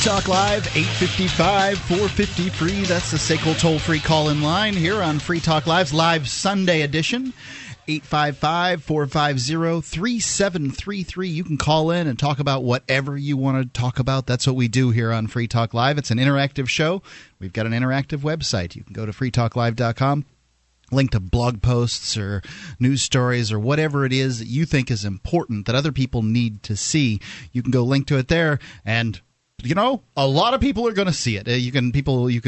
Talk Live, 855-450-FREE. That's the SACL toll-free call-in line here on Free Talk Live's Live Sunday edition, 855-450-3733. You can call in and talk about whatever you want to talk about. That's what we do here on Free Talk Live. It's an interactive show. We've got an interactive website. You can go to freetalklive.com. Link to blog posts or news stories or whatever it is that you think is important that other people need to see. You can go link to it there, and you know, a lot of people are going to see it. You can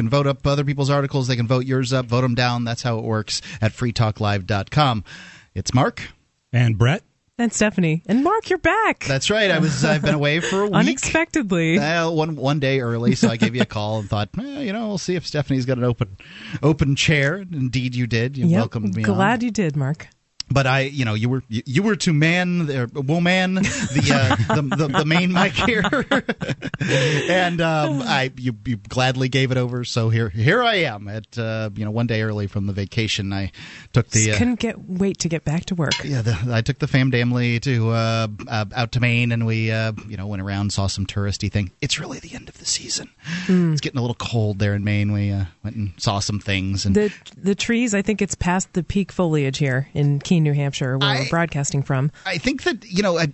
vote up other people's articles. They can vote yours up, vote them down. That's how it works at freetalklive.com. It's Mark and Brett. And Stephanie. And Mark, you're back. That's right. I've been away for a week. Unexpectedly. One day early, so I gave you a call and thought, we'll see if Stephanie's got an open chair. Indeed you did. You welcomed me. Glad you did, Mark. But you were to man the main mic here, and you gladly gave it over. So here I am at one day early from the vacation. I took the couldn't wait to get back to work. Yeah, I took the family to out to Maine, and we went around, saw some touristy thing. It's really the end of the season. It's getting a little cold there in Maine. We went and saw some things, and the trees. I think it's past the peak foliage here in Keene, New Hampshire, where we're broadcasting from. I think that,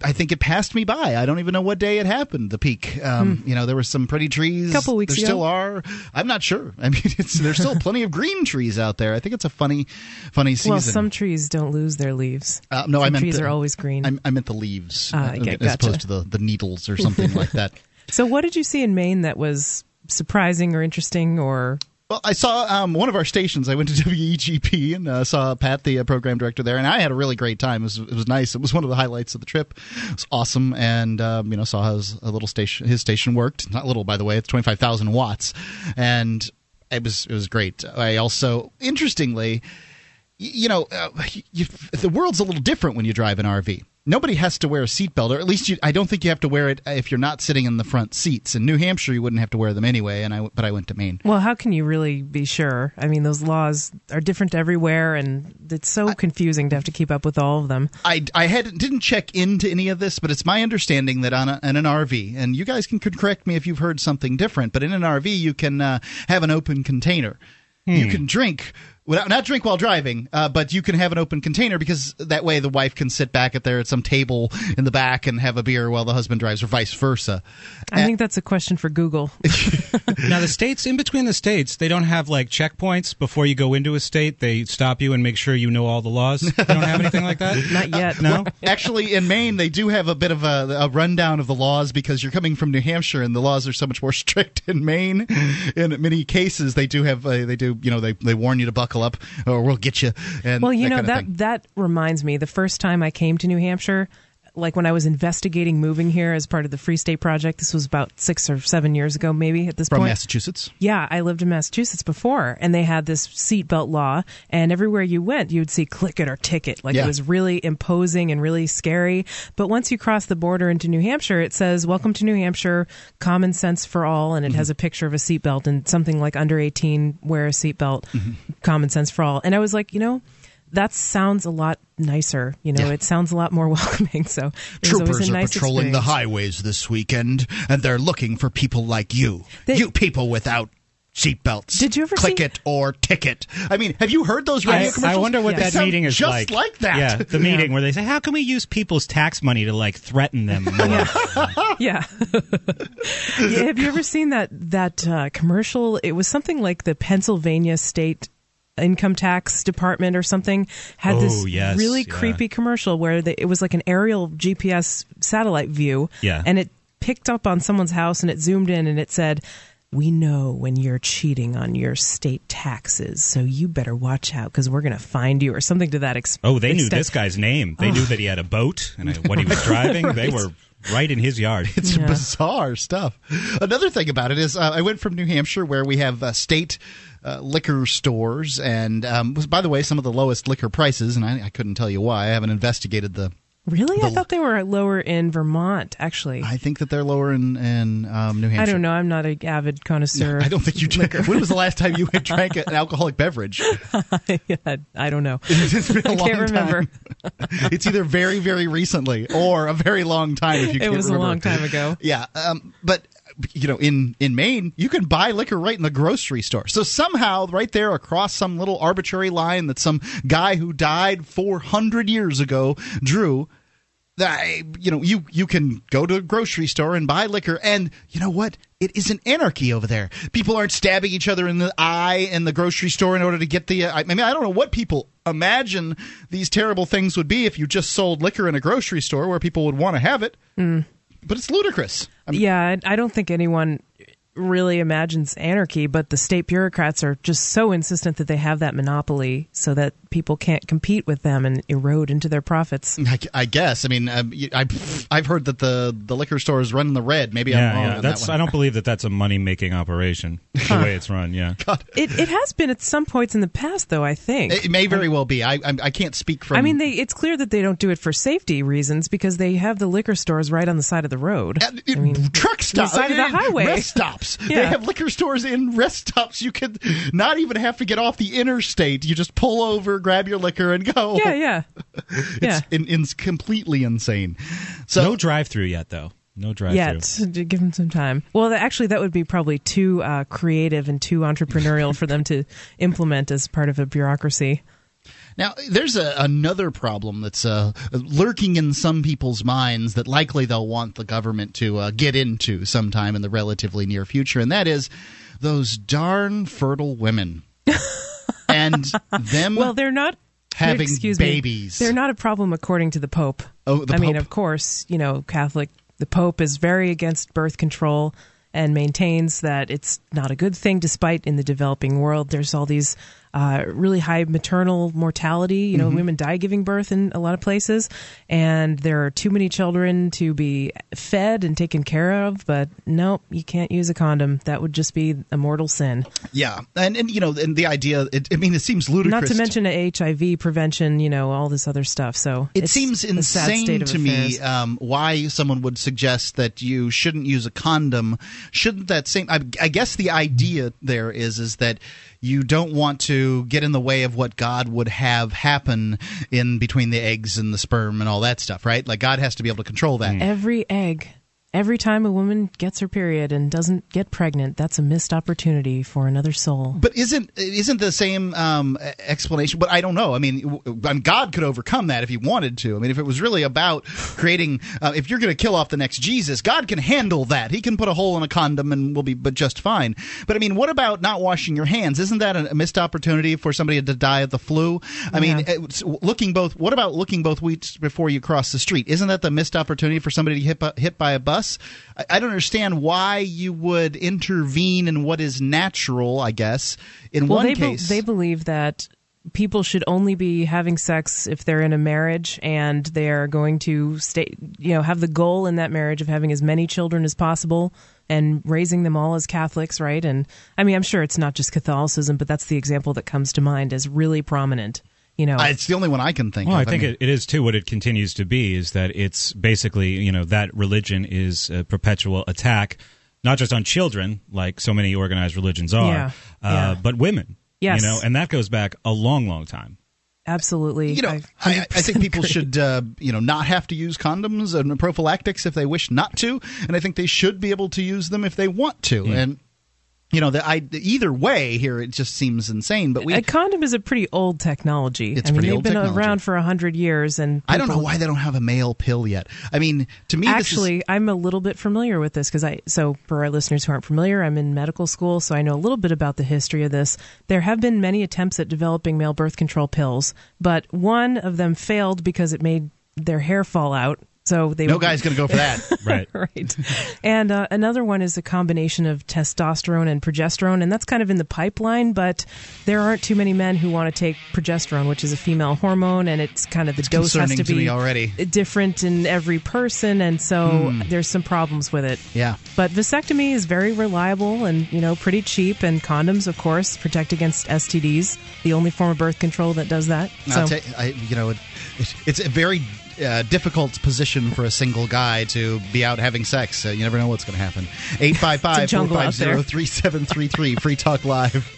I think it passed me by. I don't even know what day it happened, the peak. There were some pretty trees. A couple weeks ago. There still are. I'm not sure. I mean, there's still plenty of green trees out there. I think it's a funny season. Well, some trees don't lose their leaves. No, I meant trees are always green. I meant the leaves as opposed to the needles or something like that. So what did you see in Maine that was surprising or interesting or... Well, I saw one of our stations. I went to WEGP and saw Pat, the program director there, and I had a really great time. It was nice. It was one of the highlights of the trip. It was awesome, and saw how his station worked. Not little, by the way. It's 25,000 watts, and it was great. I also, interestingly, the world's a little different when you drive an RV. Nobody has to wear a seatbelt, or at least I don't think you have to wear it if you're not sitting in the front seats. In New Hampshire, you wouldn't have to wear them anyway, but I went to Maine. Well, how can you really be sure? I mean, those laws are different everywhere, and it's so confusing to have to keep up with all of them. I didn't check into any of this, but it's my understanding that in an RV, and you guys can correct me if you've heard something different, but in an RV, you can have an open container. You can drink... Not drink while driving, but you can have an open container because that way the wife can sit back at some table in the back and have a beer while the husband drives, or vice versa. I think that's a question for Google. Now, in between the states, they don't have checkpoints before you go into a state. They stop you and make sure you know all the laws. They don't have anything like that? Not yet. No? Well, actually, in Maine, they do have a bit of a rundown of the laws because you're coming from New Hampshire and the laws are so much more strict in Maine. In many cases, they do have, they warn you to buckle up or we'll get you. And well, that reminds me, the first time I came to New Hampshire, when I was investigating moving here as part of the Free State Project, this was about 6 or 7 years ago, maybe at this point. From Massachusetts? Yeah, I lived in Massachusetts before, and they had this seatbelt law, and everywhere you went, you would see click it or ticket. It was really imposing and really scary. But once you cross the border into New Hampshire, it says, "Welcome to New Hampshire, common sense for all," and it has a picture of a seatbelt and something like under 18, wear a seatbelt, common sense for all. And I was like, that sounds a lot nicer. It sounds a lot more welcoming. So troopers are patrolling the highways this weekend, and they're looking for people like you. You people without seatbelts. Did you ever click it or ticket? I mean, have you heard those radio commercials? I wonder what that meeting is like. Just like that. Yeah, the meeting where they say, "How can we use people's tax money to threaten them?" More? Yeah. Have you ever seen that commercial? It was something like the Pennsylvania State Income Tax Department or something had creepy commercial where it was like an aerial GPS satellite view, and it picked up on someone's house and it zoomed in and it said, "We know when you're cheating on your state taxes, so you better watch out because we're going to find you," or something to that extent. Oh, they knew this guy's name. They knew that he had a boat and what he was driving. Right. They were... right in his yard. It's bizarre stuff. Another thing about it is I went from New Hampshire where we have state liquor stores and, by the way, some of the lowest liquor prices, and I couldn't tell you why. I haven't investigated the... Really? I thought they were lower in Vermont, actually. I think that they're lower in New Hampshire. I don't know. I'm not an avid connoisseur. No, I don't think you drank. When was the last time you drank an alcoholic beverage? I don't know. It's been a long time. I can't remember. It's either very, very recently or a very long time if you can't remember. It was a long time ago. Yeah. But you know, in Maine, you can buy liquor right in the grocery store. So somehow, right there across some little arbitrary line that some guy who died 400 years ago drew, you know, you can go to a grocery store and buy liquor, and you know what? It isn't anarchy over there. People aren't stabbing each other in the eye in the grocery store in order to get the I mean, I don't know what people imagine these terrible things would be if you just sold liquor in a grocery store where people would want to have it. Mm. But it's ludicrous. Yeah, I don't think anyone really imagines anarchy, but the state bureaucrats are just so insistent that they have that monopoly so that people can't compete with them and erode into their profits. I guess. I mean, I've heard that the liquor store is running the red. Maybe I'm wrong on that one. I don't believe that that's a money-making operation, the way it's run, yeah. God. It has been at some points in the past, though, I think. It may very well be. I can't speak from... I mean, it's clear that they don't do it for safety reasons because they have the liquor stores right on the side of the road. Truck stops. The side of the highway. Rest stops. Yeah. They have liquor stores in rest stops. You could not even have to get off the interstate. You just pull over, grab your liquor and go. Yeah. It's completely insane. So no drive-through yet, though. No drive-through. Yeah, give them some time. Well, actually, that would be probably too creative and too entrepreneurial for them to implement as part of a bureaucracy. Now, there's another problem that's lurking in some people's minds that likely they'll want the government to get into sometime in the relatively near future, and that is those darn fertile women. And them they're not having babies. They're not a problem according to the Pope. Oh, the Pope. I mean, of course, you know, Catholic. The Pope is very against birth control and maintains that it's not a good thing. Despite in the developing world, there's all these really high maternal mortality. You know, women die giving birth in a lot of places, and there are too many children to be fed and taken care of. But nope, you can't use a condom. That would just be a mortal sin. Yeah, and you know, and the idea. I mean, it seems ludicrous. Not to mention HIV prevention. You know, all this other stuff. So it seems insane to me why someone would suggest that you shouldn't use a condom. Shouldn't that same? I guess the idea there is that you don't want to get in the way of what God would have happen in between the eggs and the sperm and all that stuff, right? Like, God has to be able to control that. Every egg, every time a woman gets her period and doesn't get pregnant, that's a missed opportunity for another soul. But isn't the same explanation? But I don't know. I mean, God could overcome that if he wanted to. I mean, if it was really about creating, if you're going to kill off the next Jesus, God can handle that. He can put a hole in a condom and we'll be just fine. But I mean, what about not washing your hands? Isn't that a missed opportunity for somebody to die of the flu? I mean, what about looking both ways before you cross the street? Isn't that the missed opportunity for somebody to hit by a bus? I don't understand why you would intervene in what is natural, I guess, in one case. They believe that people should only be having sex if they're in a marriage and they're going to stay, you know, have the goal in that marriage of having as many children as possible and raising them all as Catholics, right? And I mean, I'm sure it's not just Catholicism, but that's the example that comes to mind as really prominent. You know, it's the only one I can think of. Well, I think it is, too. What it continues to be is that it's basically, you know, that religion is a perpetual attack, not just on children, like so many organized religions are, but women. Yes. You know, and that goes back a long, long time. Absolutely. You know, I think people should, you know, not have to use condoms and prophylactics if they wish not to. And I think they should be able to use them if they want to. Yeah. And you know, either way here, it just seems insane. But a condom is a pretty old technology. It's pretty old technology. They've been around for 100 years. And I don't know why they don't have a male pill yet. I mean, to me, actually, I'm a little bit familiar with this because so for our listeners who aren't familiar, I'm in medical school, so I know a little bit about the history of this. There have been many attempts at developing male birth control pills, but one of them failed because it made their hair fall out. So no guy's going to go for that. Right. And another one is a combination of testosterone and progesterone, and that's kind of in the pipeline, but there aren't too many men who want to take progesterone, which is a female hormone, and it's kind of the dose has to be different in every person, and so there's some problems with it. Yeah. But vasectomy is very reliable and, you know, pretty cheap, and condoms, of course, protect against STDs, the only form of birth control that does that. So, you know, it's a very difficult position for a single guy to be out having sex. You never know what's going to happen. 855-450-3733. Free Talk Live.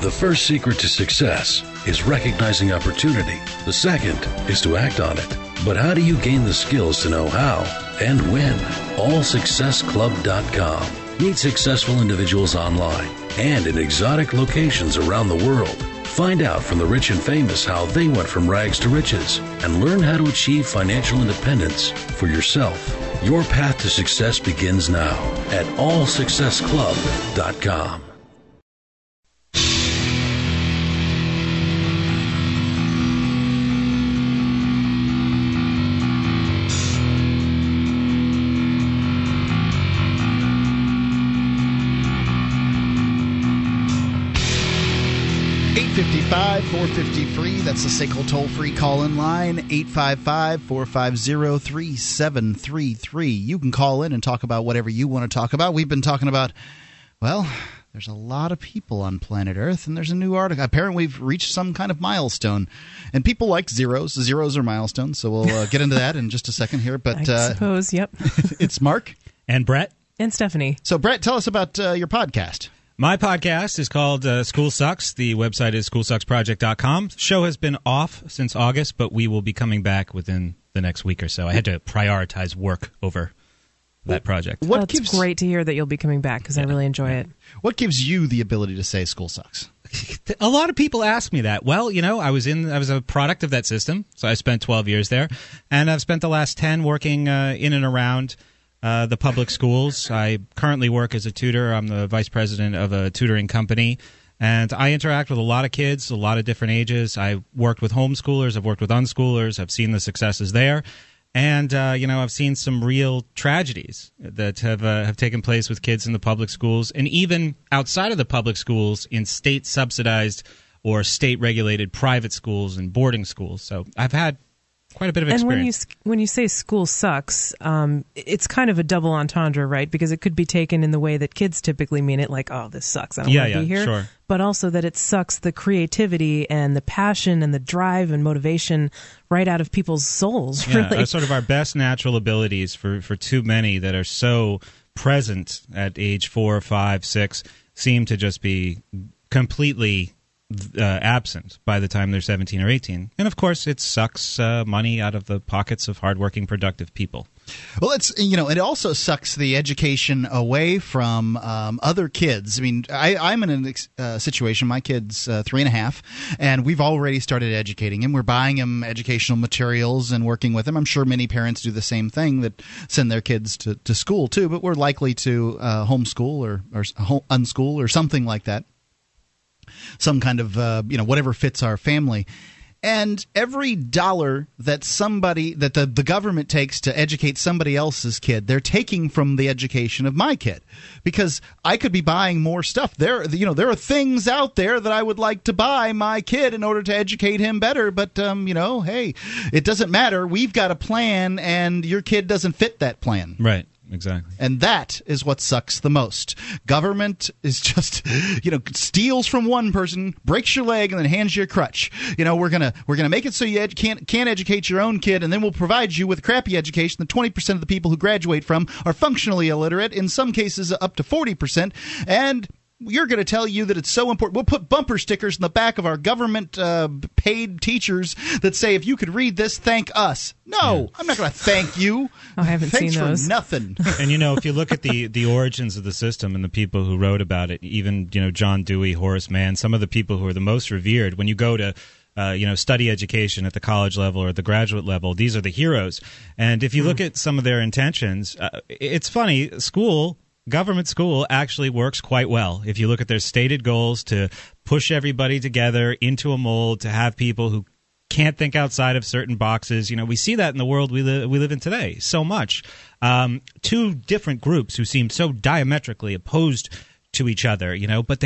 The first secret to success is recognizing opportunity. The second is to act on it. But how do you gain the skills to know how and when? AllSuccessClub.com. Meet successful individuals online and in exotic locations around the world. Find out from the rich and famous how they went from rags to riches and learn how to achieve financial independence for yourself. Your path to success begins now at allsuccessclub.com. $453, that's the SACL toll-free call-in line, 855-450-3733. You can call in and talk about whatever you want to talk about. We've been talking about, well, there's a lot of people on planet Earth, and there's a new article. Apparently, we've reached some kind of milestone. And people like zeros. Zeros are milestones, so we'll get into that in just a second here. But I suppose, yep. It's Mark. And Brett. And Stephanie. So, Brett, tell us about your podcast. My podcast is called School Sucks. The website is schoolsucksproject.com. The show has been off since August, but we will be coming back within the next week or so. I had to prioritize work over that project. Well, it's great to hear that you'll be coming back because I really enjoy it. What gives you the ability to say School Sucks? A lot of people ask me that. Well, you know, I was a product of that system, so I spent 12 years there, and I've spent the last 10 working in and around the public schools. I currently work as a tutor. I'm the vice president of a tutoring company, and I interact with a lot of kids, a lot of different ages. I've worked with homeschoolers. I've worked with unschoolers. I've seen the successes there, and you know, I've seen some real tragedies that have taken place with kids in the public schools and even outside of the public schools in state-subsidized or state-regulated private schools and boarding schools. So I've had quite a bit of experience. And when you say School Sucks, it's kind of a double entendre, right? Because it could be taken in the way that kids typically mean it, like, oh, this sucks, I don't want to be here. Sure. But also that it sucks the creativity and the passion and the drive and motivation right out of people's souls, really. Yeah, sort of our best natural abilities for too many that are so present at age 4, 5, 6 seem to just be completely absent by the time they're 17 or 18. And, of course, it sucks money out of the pockets of hardworking, productive people. Well, it also sucks the education away from other kids. I mean, I'm in a situation. My kid's 3.5, and we've already started educating him. We're buying him educational materials and working with him. I'm sure many parents do the same thing, that send their kids to school, too, but we're likely to homeschool or unschool or something like that. Some kind of, whatever fits our family. And every dollar that the government takes to educate somebody else's kid, they're taking from the education of my kid, because I could be buying more stuff. There are things out there that I would like to buy my kid in order to educate him better. But, hey, it doesn't matter. We've got a plan, and your kid doesn't fit that plan. Right. Exactly. And that is what sucks the most. Government is just, steals from one person, breaks your leg, and then hands you a crutch. We're gonna make it so you can't educate your own kid, and then we'll provide you with crappy education that 20% of the people who graduate from are functionally illiterate, in some cases up to 40%, and you're going to tell you that it's so important. We'll put bumper stickers in the back of our government-paid teachers that say, if you could read this, thank us. No, I'm not going to thank you. I haven't seen those. Thanks for nothing. And, if you look at the origins of the system and the people who wrote about it, even, John Dewey, Horace Mann, some of the people who are the most revered, when you go to study education at the college level or at the graduate level, these are the heroes. And if you look at some of their intentions, it's funny, government school actually works quite well. If you look at their stated goals to push everybody together into a mold, to have people who can't think outside of certain boxes, we see that in the world we live in today so much. Two different groups who seem so diametrically opposed to each other, but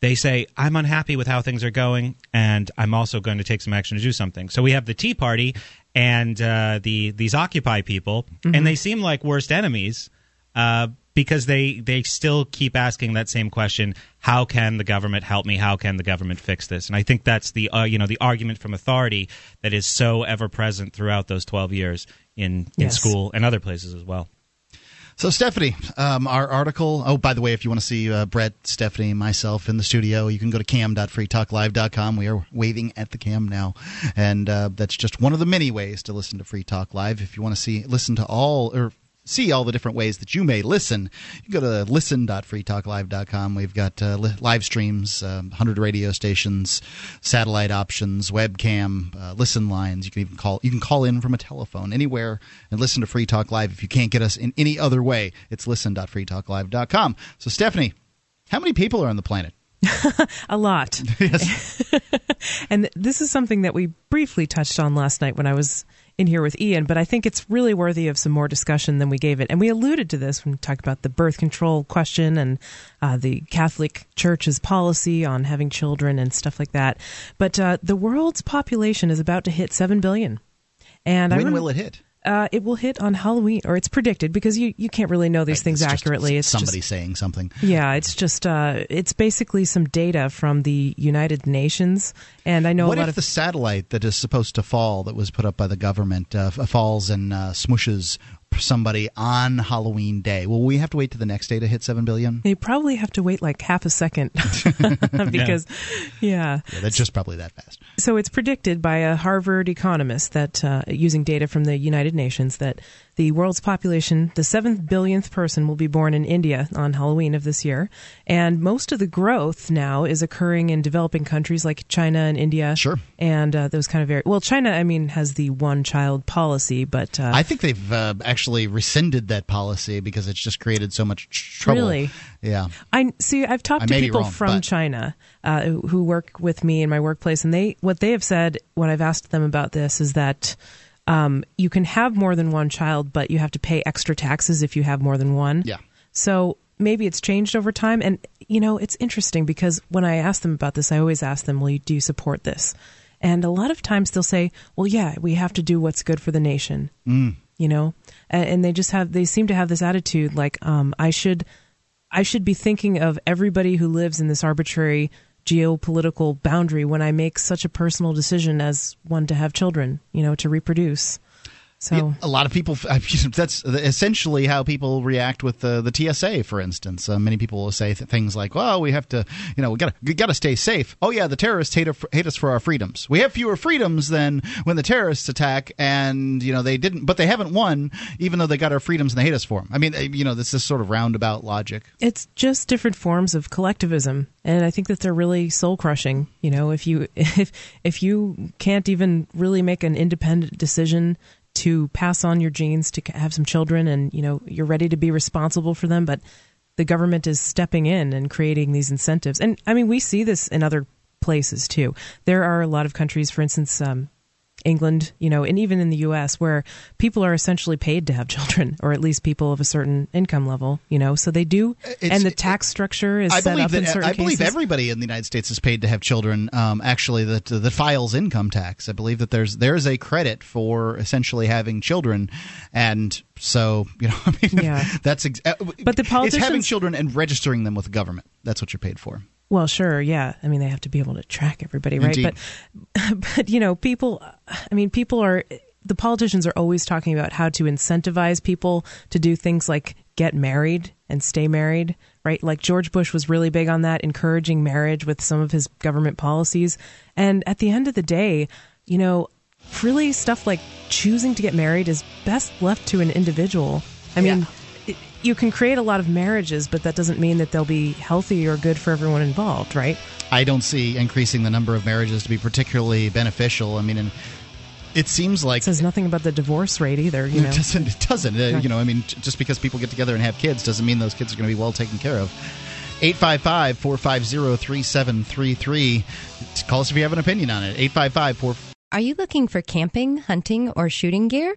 they say, I'm unhappy with how things are going, and I'm also going to take some action to do something. So we have the Tea Party and these Occupy people, and they seem like worst enemies, because they still keep asking that same question: how can the government help me? How can the government fix this? And I think that's the the argument from authority that is so ever present throughout those 12 years in school and other places as well. So, Stephanie, our article – oh, by the way, if you want to see Brett, Stephanie, myself in the studio, you can go to cam.freetalklive.com. We are waving at the cam now, and that's just one of the many ways to listen to Free Talk Live. If you want to see all the different ways that you may listen, you can go to listen.freetalklive.com. We've got live streams, 100 radio stations, satellite options, webcam, listen lines. You can even call. You can call in from a telephone anywhere and listen to Free Talk Live. If you can't get us in any other way, it's listen.freetalklive.com. So, Stephanie, how many people are on the planet? A lot. Yes. And this is something that we briefly touched on last night when I was in here with Ian, but I think it's really worthy of some more discussion than we gave it. And we alluded to this when we talked about the birth control question and the Catholic Church's policy on having children and stuff like that. But the world's population is about to hit 7 billion. And when will it hit? It will hit on Halloween, or it's predicted, because you can't really know these things accurately. It's somebody just saying something. Yeah, it's just it's basically some data from the United Nations, and I know what a lot if of the satellite that is supposed to fall, that was put up by the government, falls and smooshes somebody on Halloween day. Will we have to wait to the next day to hit 7 billion? They probably have to wait like half a second because yeah, that's just probably that fast. So it's predicted by a Harvard economist that using data from the United Nations that the world's population, the 7 billionth person, will be born in India on Halloween of this year. And most of the growth now is occurring in developing countries like China and India. Sure. And those kind of areas. Well, China, I mean, has the one-child policy, but I think they've actually rescinded that policy because it's just created so much trouble. Really? Yeah. I've talked to people from China who work with me in my workplace, and what they have said when I've asked them about this is that you can have more than one child, but you have to pay extra taxes if you have more than one. Yeah. So maybe it's changed over time. And, you know, it's interesting because when I ask them about this, I always ask them, well, do you support this? And a lot of times they'll say, well, yeah, we have to do what's good for the nation, you know, and they seem to have this attitude like I should be thinking of everybody who lives in this arbitrary geopolitical boundary when I make such a personal decision as one to have children, you know, to reproduce. So a lot of people, that's essentially how people react with the TSA, for instance. Many people will say things like, well, we have to, you know, we got to stay safe. Oh, yeah, the terrorists hate us for our freedoms. We have fewer freedoms than when the terrorists attack. And, you know, they haven't won, even though they got our freedoms and they hate us for them. I mean, you know, this is sort of roundabout logic. It's just different forms of collectivism. And I think that they're really soul crushing. You know, if you can't even really make an independent decision to pass on your genes to have some children, and you know you're ready to be responsible for them, but the government is stepping in and creating these incentives. And I mean, we see this in other places too. There are a lot of countries, for instance, England, you know, and even in the U.S., where people are essentially paid to have children, or at least people of a certain income level, you know, so they do. And the tax structure is set up in certain cases. I believe everybody in the United States is paid to have children. Actually, that files income tax. I believe that there's a credit for essentially having children, and so you know, I mean, yeah. But the politicians, it's having children and registering them with the government. That's what you're paid for. Well, sure, yeah. I mean, they have to be able to track everybody, right? Indeed. But you know, the politicians are always talking about how to incentivize people to do things like get married and stay married, right? Like George Bush was really big on that, encouraging marriage with some of his government policies. And at the end of the day, you know, really stuff like choosing to get married is best left to an individual. I mean... Yeah. You can create a lot of marriages, but that doesn't mean that they'll be healthy or good for everyone involved, right? I don't see increasing the number of marriages to be particularly beneficial. I mean, and it seems like... It says nothing about the divorce rate either, you know? It doesn't. Yeah. You know, I mean, just because people get together and have kids doesn't mean those kids are going to be well taken care of. 855-450-3733. Call us if you have an opinion on it. 855-4... Are you looking for camping, hunting, or shooting gear?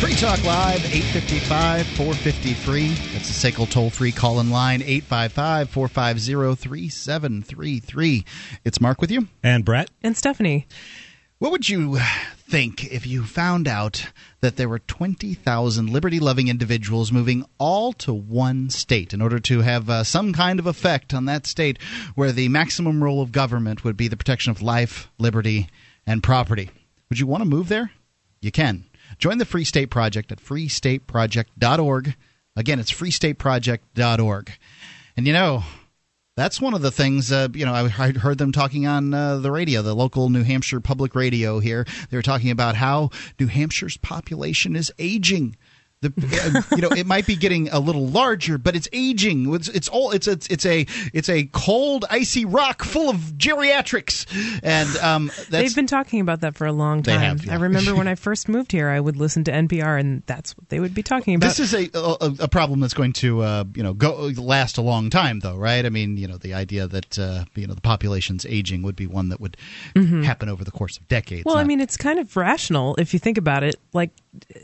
Free Talk Live, 855-450-FREE. That's the SACL toll-free call-in line, 855-450-3733. It's Mark with you. And Brett. And Stephanie. What would you think if you found out that there were 20,000 liberty-loving individuals moving all to one state in order to have some kind of effect on that state, where the maximum role of government would be the protection of life, liberty, and property? Would you want to move there? You can. Join the Free State Project at freestateproject.org. Again, it's freestateproject.org. And, you know, that's one of the things, I heard them talking on the radio, the local New Hampshire public radio here. They were talking about how New Hampshire's population is aging. It might be getting a little larger, but it's aging. It's a cold, icy rock full of geriatrics, and they've been talking about that for a long time. They have, yeah. I remember when I first moved here, I would listen to NPR, and that's what they would be talking about. This is a problem that's going to last a long time, though, right? I mean, the idea that the population's aging would be one that would happen over the course of decades. Well, it's kind of rational if you think about it. Like,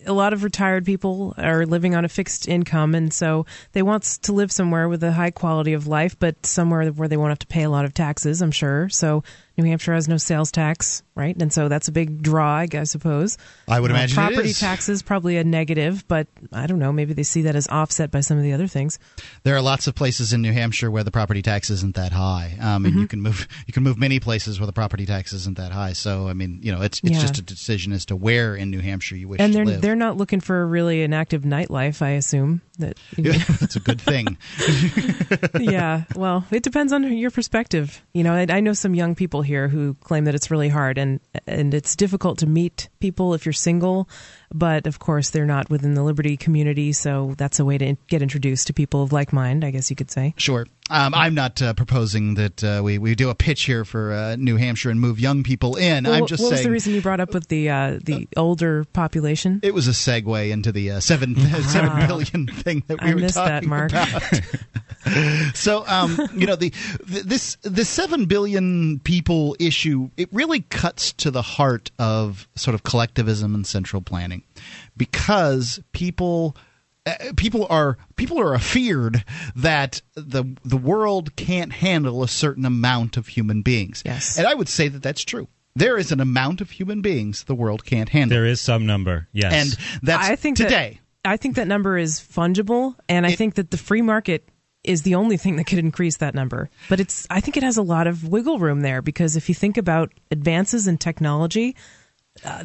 a lot of retired people are living on a fixed income, and so they want to live somewhere with a high quality of life, but somewhere where they won't have to pay a lot of taxes, I'm sure. So New Hampshire has no sales tax, right? And so that's a big draw, I suppose. I would imagine property tax is probably a negative, but I don't know. Maybe they see that as offset by some of the other things. There are lots of places in New Hampshire where the property tax isn't that high, and you can move many places where the property tax isn't that high. So it's just a decision as to where in New Hampshire you wish to live. And they're not looking for really an active nightlife, I assume. That's a good thing. Yeah, well, it depends on your perspective. I know some young people here who claim that it's really hard and it's difficult to meet people if you're single, but of course they're not within the liberty community, so that's a way to get introduced to people of like mind, I guess you could say. Sure. I'm not proposing that we do a pitch here for New Hampshire and move young people in. Well, I'm just saying. What was the reason you brought up with the older population? It was a segue into the 7 billion thing that we were talking about. So the 7 billion people issue, it really cuts to the heart of sort of collectivism and central planning, because people are afeared that the world can't handle a certain amount of human beings. Yes. And I would say that that's true. There is an amount of human beings the world can't handle. There is some number, yes. And that's I think that number is fungible, and I think that the free market is the only thing that could increase that number. But I think it has a lot of wiggle room there, because if you think about advances in technology,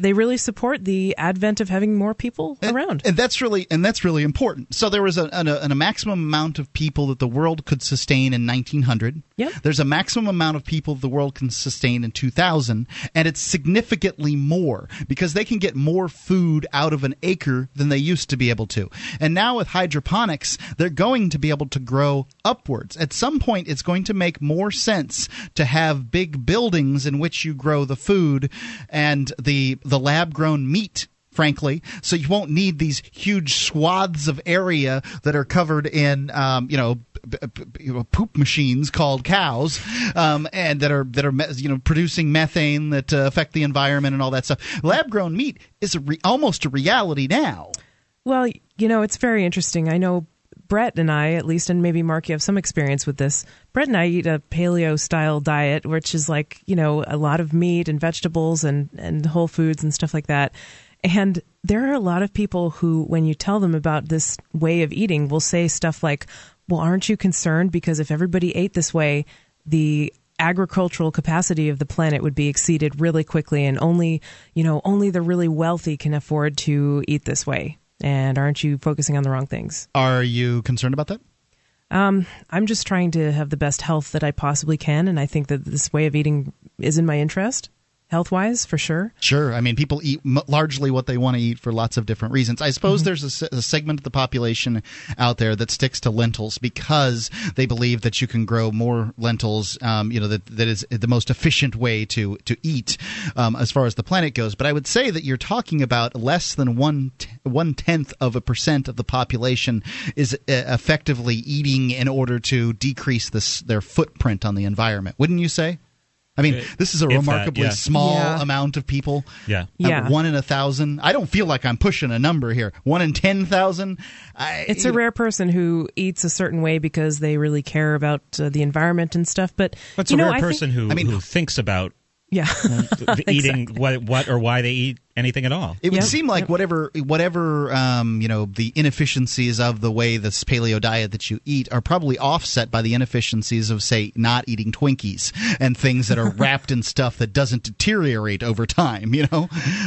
they really support the advent of having more people around, and that's really important. So there was a maximum amount of people that the world could sustain in 1900. Yep. There's a maximum amount of people the world can sustain in 2000, and it's significantly more, because they can get more food out of an acre than they used to be able to. And now with hydroponics, they're going to be able to grow upwards. At some point, it's going to make more sense to have big buildings in which you grow the food and the lab-grown meat, frankly, so you won't need these huge swaths of area that are covered in, poop machines called cows, and that are producing methane that affect the environment and all that stuff. Lab-grown meat is almost a reality now. Well, it's very interesting. I know Brett and I, at least, and maybe Mark, you have some experience with this. Brett and I eat a paleo-style diet, which is like, a lot of meat and vegetables and whole foods and stuff like that. And there are a lot of people who, when you tell them about this way of eating, will say stuff like, well, aren't you concerned? Because if everybody ate this way, the agricultural capacity of the planet would be exceeded really quickly, and only the really wealthy can afford to eat this way. And aren't you focusing on the wrong things? Are you concerned about that? I'm just trying to have the best health that I possibly can, and I think that this way of eating is in my interest, health-wise, for sure. Sure. I mean, people eat largely what they want to eat for lots of different reasons. I suppose there's a segment of the population out there that sticks to lentils because they believe that you can grow more lentils, that is the most efficient way to eat as far as the planet goes. But I would say that you're talking about less than 1/10% of the population is effectively eating in order to decrease their footprint on the environment. Wouldn't you say? I I mean, this is a remarkably small amount of people. Yeah. One in 1,000. I don't feel like I'm pushing a number here. One in 10,000. It's a rare person who eats a certain way because they really care about the environment and stuff. But it's a rare person who thinks about eating exactly. what or why they eat anything at all. It would seem like whatever the inefficiencies of the way this paleo diet that you eat are probably offset by the inefficiencies of, say, not eating Twinkies and things that are wrapped in stuff that doesn't deteriorate over time,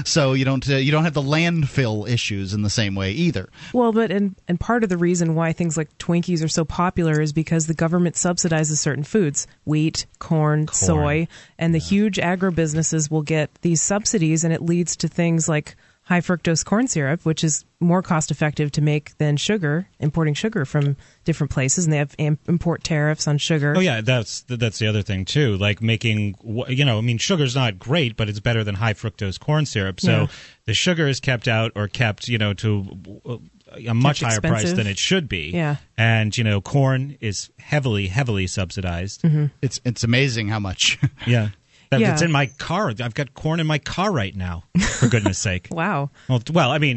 so you don't have the landfill issues in the same way either. Well, but and part of the reason why things like Twinkies are so popular is because the government subsidizes certain foods, wheat, corn. Soy, and the huge agribusinesses will get these subsidies, and it leads to things like high fructose corn syrup, which is more cost effective to make than sugar, importing sugar from different places, and they have import tariffs on sugar. Oh yeah, that's the other thing too. Like making, sugar's not great, but it's better than high fructose corn syrup. So the sugar is kept out or kept, to a much higher price than it should be. Yeah. And, corn is heavily, heavily subsidized. Mm-hmm. It's amazing how much. Yeah. It's in my car. I've got corn in my car right now, for goodness sake. Wow. Well, in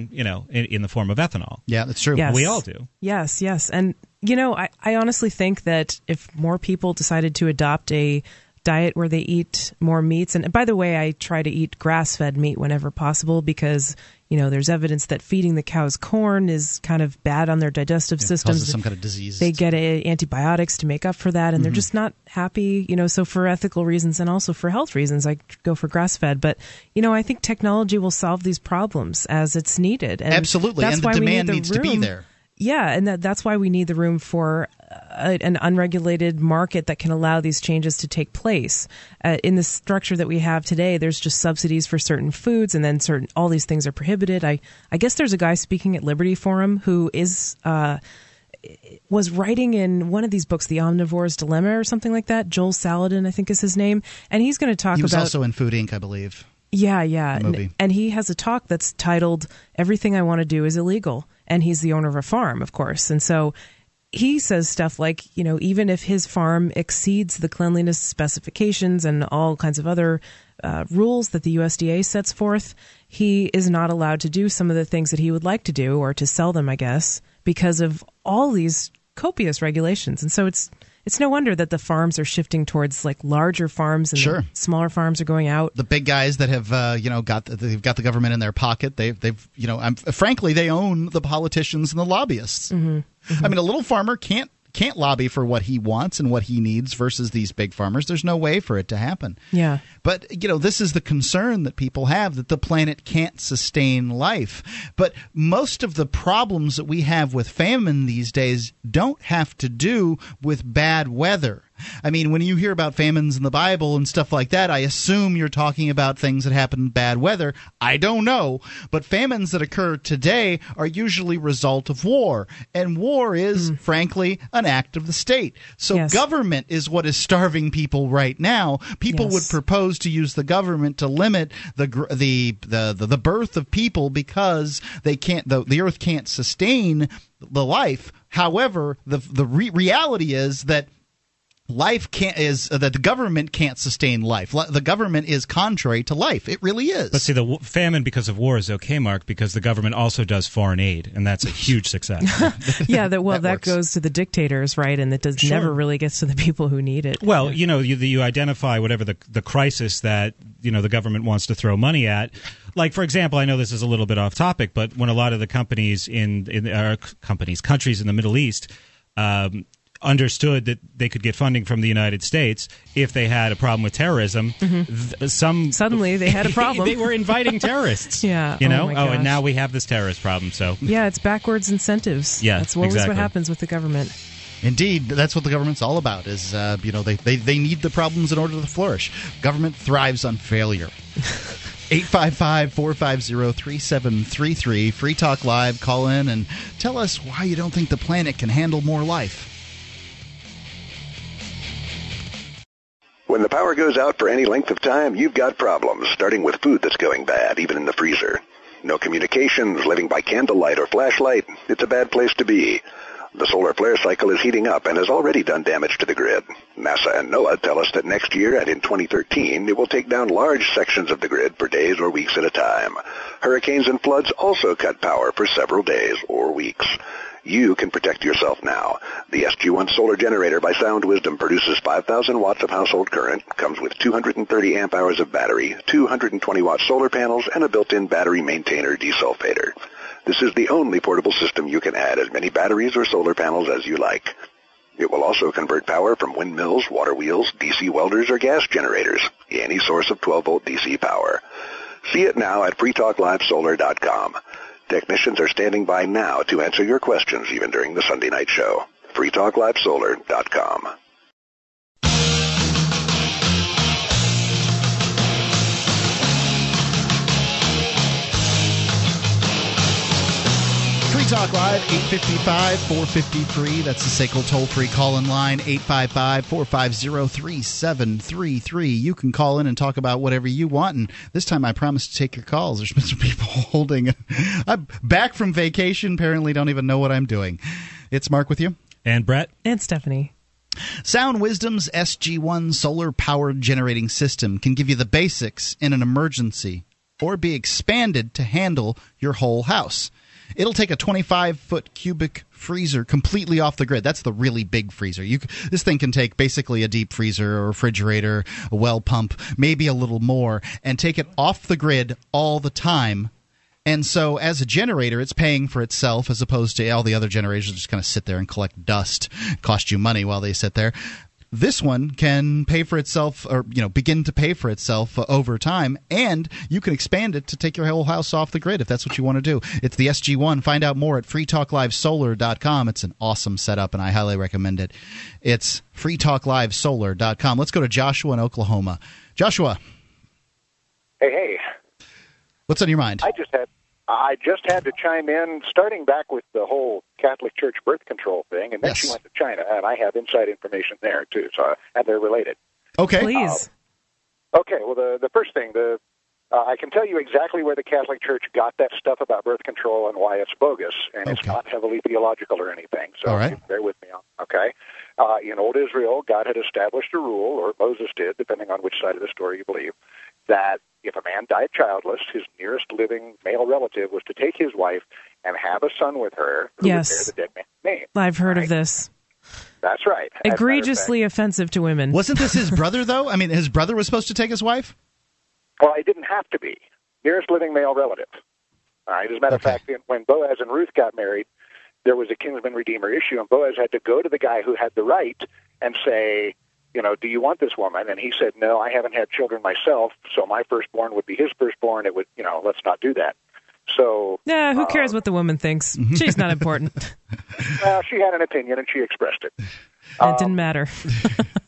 the form of ethanol. Yeah, that's true. Yes. We all do. Yes, yes. And, I honestly think that if more people decided to adopt a diet where they eat more meats, and by the way, I try to eat grass-fed meat whenever possible because... there's evidence that feeding the cows corn is kind of bad on their digestive systems. Causes some kind of disease. They get antibiotics to make up for that, and they're just not happy. So for ethical reasons and also for health reasons, I go for grass-fed. But, I think technology will solve these problems as it's needed. And absolutely, that's and why the demand needs to be there. Yeah, and that's why we need the room for an unregulated market that can allow these changes to take place. In the structure that we have today, there's just subsidies for certain foods, and then all these things are prohibited. I guess there's a guy speaking at Liberty Forum who was writing in one of these books, The Omnivore's Dilemma or something like that. Joel Saladin, I think, is his name, and he's going to talk about... He was also in Food Inc., I believe. Yeah, yeah, and he has a talk that's titled "Everything I Want to Do Is Illegal." And he's the owner of a farm, of course. And so he says stuff like, even if his farm exceeds the cleanliness specifications and all kinds of other rules that the USDA sets forth, he is not allowed to do some of the things that he would like to do or to sell them, I guess, because of all these copious regulations. And so it's no wonder that the farms are shifting towards larger farms and the smaller farms are going out. The big guys that have they've got the government in their pocket. Frankly, they own the politicians and the lobbyists. Mm-hmm. Mm-hmm. I mean, a little farmer can't lobby for what he wants and what he needs versus these big farmers. There's no way for it to happen. Yeah. But, this is the concern that people have, that the planet can't sustain life. But most of the problems that we have with famine these days don't have to do with bad weather. I mean, when you hear about famines in the Bible and stuff like that, I assume you're talking about things that happen in bad weather. I don't know. But famines that occur today are usually result of war. And war is, frankly, an act of the state. So government is what is starving people right now. People would propose to use the government to limit the birth of people because they can't. The earth can't sustain the life. However, the reality is that life that the government can't sustain life. The government is contrary to life. It really is. But see, the famine because of war is okay, Mark, because the government also does foreign aid, and that's a huge success. Yeah, that goes to the dictators, right? And it does never really gets to the people who need it. Well, you identify whatever the crisis that the government wants to throw money at. Like, for example, I know this is a little bit off topic, but when a lot of the companies countries in the Middle East understood that they could get funding from the United States if they had a problem with terrorism. Mm-hmm. Suddenly they had a problem. They were inviting terrorists. Yeah. And now we have this terrorist problem. So yeah, it's backwards incentives. Yeah, that's what happens with the government. Indeed, that's what the government's all about. Is they need the problems in order to flourish. Government thrives on failure. 855-450-3733. Free Talk Live. Call in and tell us why you don't think the planet can handle more life. When the power goes out for any length of time, you've got problems, starting with food that's going bad, even in the freezer. No communications, living by candlelight or flashlight, it's a bad place to be. The solar flare cycle is heating up and has already done damage to the grid. NASA and NOAA tell us that next year and in 2013, it will take down large sections of the grid for days or weeks at a time. Hurricanes and floods also cut power for several days or weeks. You can protect yourself now. The SG1 solar generator by Sound Wisdom produces 5,000 watts of household current, comes with 230 amp hours of battery, 220 watt solar panels, and a built-in battery maintainer desulfator. This is the only portable system you can add as many batteries or solar panels as you like. It will also convert power from windmills, water wheels, DC welders, or gas generators, any source of 12-volt DC power. See it now at freetalklivesolar.com. Technicians are standing by now to answer your questions even during the Sunday night show. freetalklivesolar.com. Free Talk Live, 855-453. That's the SACL toll-free call-in line, 855-450-3733. You can call in and talk about whatever you want, and this time I promise to take your calls. There's been some people holding. I'm back from vacation, apparently don't even know what I'm doing. It's Mark with you. And Brett. And Stephanie. Sound Wisdom's SG1 solar-powered generating system can give you the basics in an emergency or be expanded to handle your whole house. It'll take a 25-foot cubic freezer completely off the grid. That's the really big freezer. This thing can take basically a deep freezer or refrigerator, a well pump, maybe a little more, and take it off the grid all the time. And so as a generator, it's paying for itself as opposed to all the other generators that just kind of sit there and collect dust, cost you money while they sit there. This one can pay for itself, or begin to pay for itself over time, and you can expand it to take your whole house off the grid if that's what you want to do. It's the SG1. Find out more at freetalklivesolar.com. It's an awesome setup, and I highly recommend it. It's freetalklivesolar.com. Let's go to Joshua in Oklahoma. Joshua. Hey. What's on your mind? I just had to chime in, starting back with the whole Catholic Church birth control thing, and then Yes. She went to China, and I have inside information there, too, and they're related. Okay. Please. Well, the first thing, I can tell you exactly where the Catholic Church got that stuff about birth control and why it's bogus, and Okay. It's not heavily theological or anything, so All right. Bear with me on okay? In old Israel, God had established a rule, or Moses did, depending on which side of the story you believe, that if a man died childless, his nearest living male relative was to take his wife and have a son with her who yes. would bear the dead man's name. I've heard of this. That's right. Egregiously offensive to women. Wasn't this his brother, though? I mean, his brother was supposed to take his wife? Well, it didn't have to be. Nearest living male relative. All right. As a matter of fact, when Boaz and Ruth got married, there was a kinsman-redeemer issue, and Boaz had to go to the guy who had the right and say, do you want this woman? And he said, no, I haven't had children myself, so my firstborn would be his firstborn. It would, let's not do that. So, yeah, who cares what the woman thinks? She's not important. She had an opinion, and she expressed it. It didn't matter.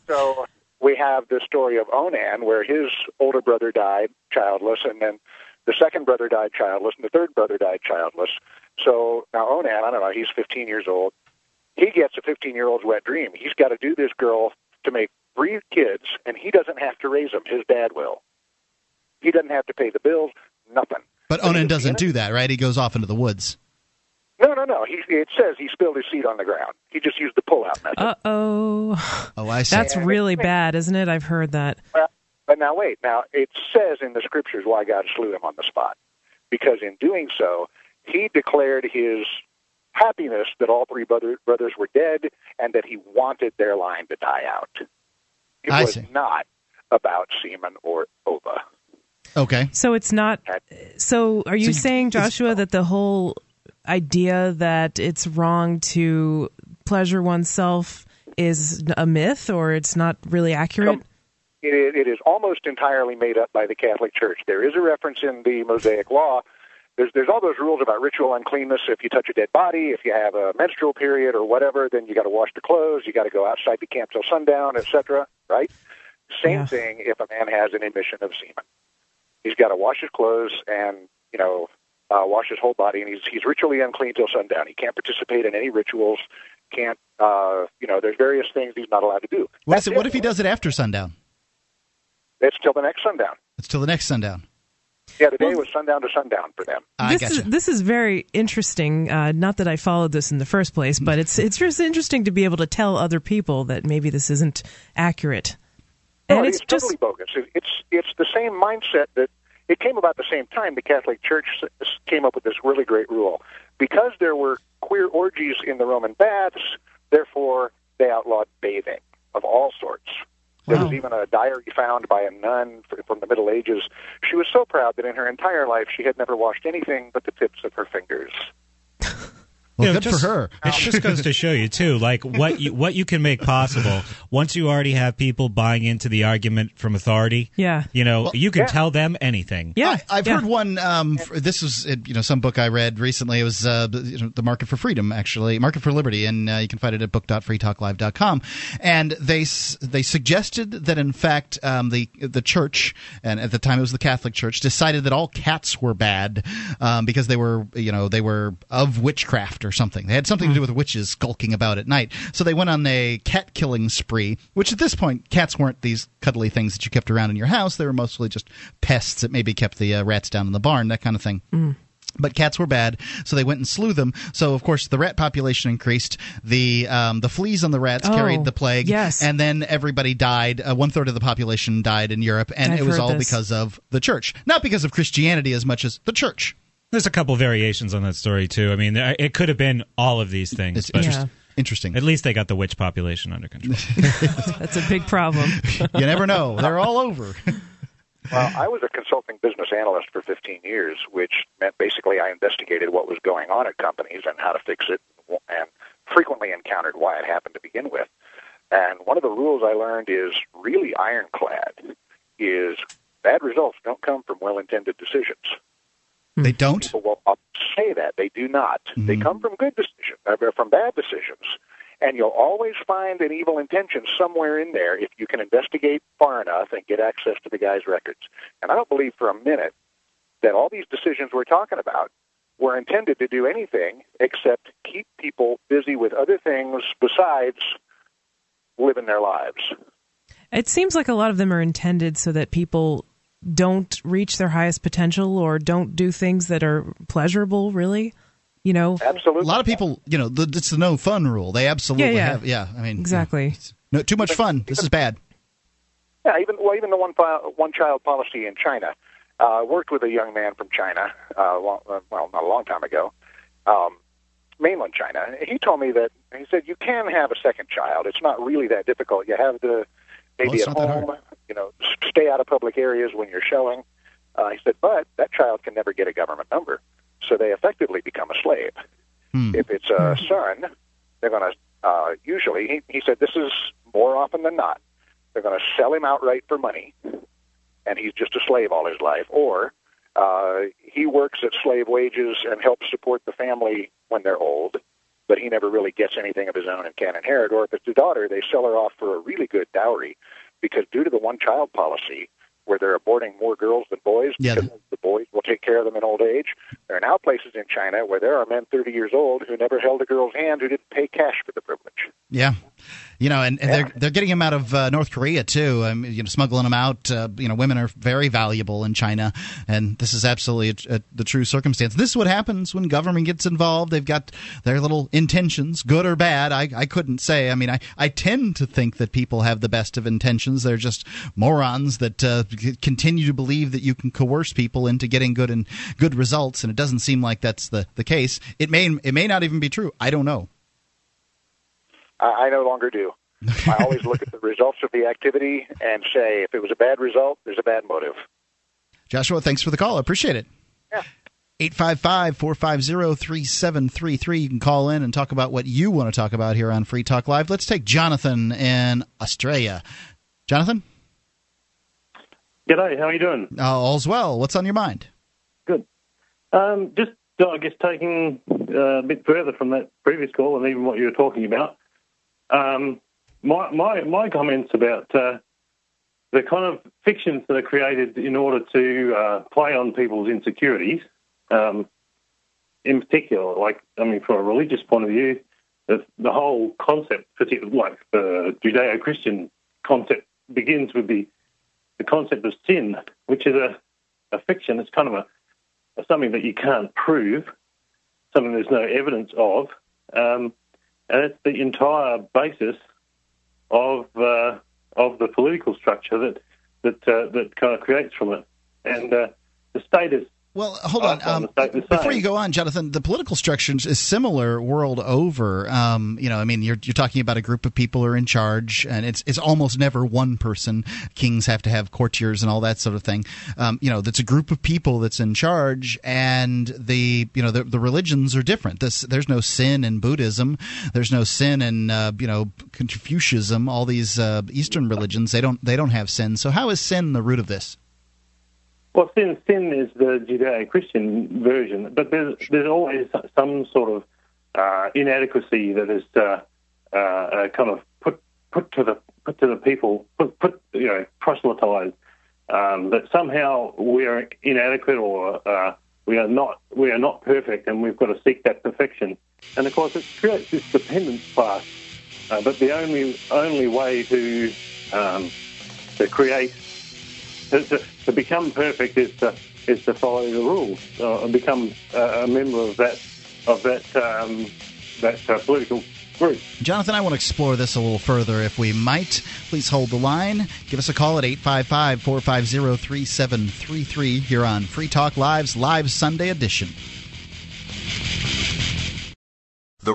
So we have the story of Onan, where his older brother died childless, and then the second brother died childless, and the third brother died childless. So now Onan, I don't know, he's 15 years old. He gets a 15-year-old's wet dream. He's got to do this girl to make 3 kids, and he doesn't have to raise them. His dad will. He doesn't have to pay the bills, nothing. But Onan doesn't do that, right? He goes off into the woods. No. It says he spilled his seed on the ground. He just used the pull-out method. Uh-oh. Oh, I see. That's really bad, isn't it? I've heard that. Well, but now wait. Now, it says in the Scriptures why God slew him on the spot. Because in doing so, he declared his happiness that all 3 brothers were dead and that he wanted their line to die out. It I was see. Not about semen or ova. Okay. So it's not. So are you saying, Joshua, that the whole idea that it's wrong to pleasure oneself is a myth, or it's not really accurate? It is almost entirely made up by the Catholic Church. There is a reference in the Mosaic Law. There's all those rules about ritual uncleanness. If you touch a dead body, if you have a menstrual period or whatever, then you got to wash the clothes. You got to go outside the camp till sundown, etc. Right? Same thing. If a man has an emission of semen, he's got to wash his clothes and wash his whole body, and he's ritually unclean till sundown. He can't participate in any rituals. Can't there's various things he's not allowed to do. What if he does it after sundown? It's till the next sundown. Yeah, the day was sundown to sundown for them. This is very interesting. Not that I followed this in the first place, but it's just interesting to be able to tell other people that maybe this isn't accurate. And no, it's totally bogus. It's the same mindset that it came about the same time the Catholic Church came up with this really great rule. Because there were queer orgies in the Roman baths, therefore they outlawed bathing of all sorts. Wow. There was even a diary found by a nun from the Middle Ages. She was so proud that in her entire life she had never washed anything but the tips of her fingers. Well, good for her. It just goes to show you, too, like what you can make possible once you already have people buying into the argument from authority. Yeah, you know, well, you can tell them anything. Yeah, I've heard one. This was some book I read recently. It was The Market for Freedom, actually, Market for Liberty, and you can find it at book.freetalklive.com. And they suggested that in fact the church, and at the time it was the Catholic Church, decided that all cats were bad because they were of witchcraft. Or something. They had something to do with witches skulking about at night. So they went on a cat killing spree, which at this point, cats weren't these cuddly things that you kept around in your house. They were mostly just pests that maybe kept the rats down in the barn, that kind of thing. Mm. But cats were bad, so they went and slew them. So, of course, the rat population increased. The fleas on the rats carried the plague, yes. And then everybody died. One-third of the population died in Europe, and it was all because of the church. Not because of Christianity as much as the church. There's a couple variations on that story, too. I mean, it could have been all of these things. It's interesting. At least they got the witch population under control. That's a big problem. You never know. They're all over. Well, I was a consulting business analyst for 15 years, which meant basically I investigated what was going on at companies and how to fix it, and frequently encountered why it happened to begin with. And one of the rules I learned is really ironclad is bad results don't come from well-intended decisions. They don't? People will say that. They do not. Mm-hmm. They come from good decisions, from bad decisions, and you'll always find an evil intention somewhere in there if you can investigate far enough and get access to the guy's records. And I don't believe for a minute that all these decisions we're talking about were intended to do anything except keep people busy with other things besides living their lives. It seems like a lot of them are intended so that people don't reach their highest potential or don't do things that are pleasurable, really. You know, absolutely. A lot of people, it's the no fun rule. They absolutely have. Yeah, I mean, exactly. No, too much fun. This is bad. Yeah, even the one child policy in China. Worked with a young man from China, not a long time ago, mainland China. He told me that he said you can have a second child. It's not really that difficult. You have the baby at home. You know, stay out of public areas when you're showing. He said, but that child can never get a government number, so they effectively become a slave. Hmm. If it's a son, they're going to usually, he said this is more often than not, they're going to sell him outright for money, and he's just a slave all his life. Or he works at slave wages and helps support the family when they're old, but he never really gets anything of his own and can't inherit. Or if it's a daughter, they sell her off for a really good dowry, because due to the one-child policy, where they're aborting more girls than boys, because the boys will take care of them in old age, there are now places in China where there are men 30 years old who never held a girl's hand, who didn't pay cash for the privilege. Yeah. You know, and they're getting them out of North Korea, too. Smuggling them out. Women are very valuable in China, and this is absolutely the true circumstance. This is what happens when government gets involved. They've got their little intentions, good or bad. I couldn't say. I mean, I tend to think that people have the best of intentions. They're just morons that continue to believe that you can coerce people into getting good results, and it doesn't seem like that's the case. It may not even be true. I don't know. I no longer do. I always look at the results of the activity and say, if it was a bad result, there's a bad motive. Joshua, thanks for the call. I appreciate it. Yeah. 855-450-3733. You can call in and talk about what you want to talk about here on Free Talk Live. Let's take Jonathan in Australia. Jonathan? G'day. How are you doing? All's well. What's on your mind? Good. Taking a bit further from that previous call and even what you were talking about, my comments about the kind of fictions that are created in order to play on people's insecurities, in particular, from a religious point of view, the whole concept, like the Judeo-Christian concept, begins with the concept of sin, which is a a fiction. It's kind of something that you can't prove, something there's no evidence of, and it's the entire basis of the political structure that kind of creates from it. And the state is... Well, hold on. Before you go on, Jonathan, the political structure is similar world over. You're talking about a group of people who are in charge, and it's almost never one person. Kings have to have courtiers and all that sort of thing. That's a group of people that's in charge, and the religions are different. There's no sin in Buddhism. There's no sin in Confucianism. All these Eastern religions, they don't have sin. So how is sin the root of this? Well, sin is the Judeo-Christian version, but there's always some sort of inadequacy that is kind of put to the people, proselytized that somehow we are inadequate or we are not perfect, and we've got to seek that perfection. And of course, it creates this dependence class. But the only way to create to become perfect is to follow the rules and become a member of that political group. Jonathan, I want to explore this a little further if we might. Please hold the line. Give us a call at 855-450-3733 here on Free Talk Live's Live Sunday edition. The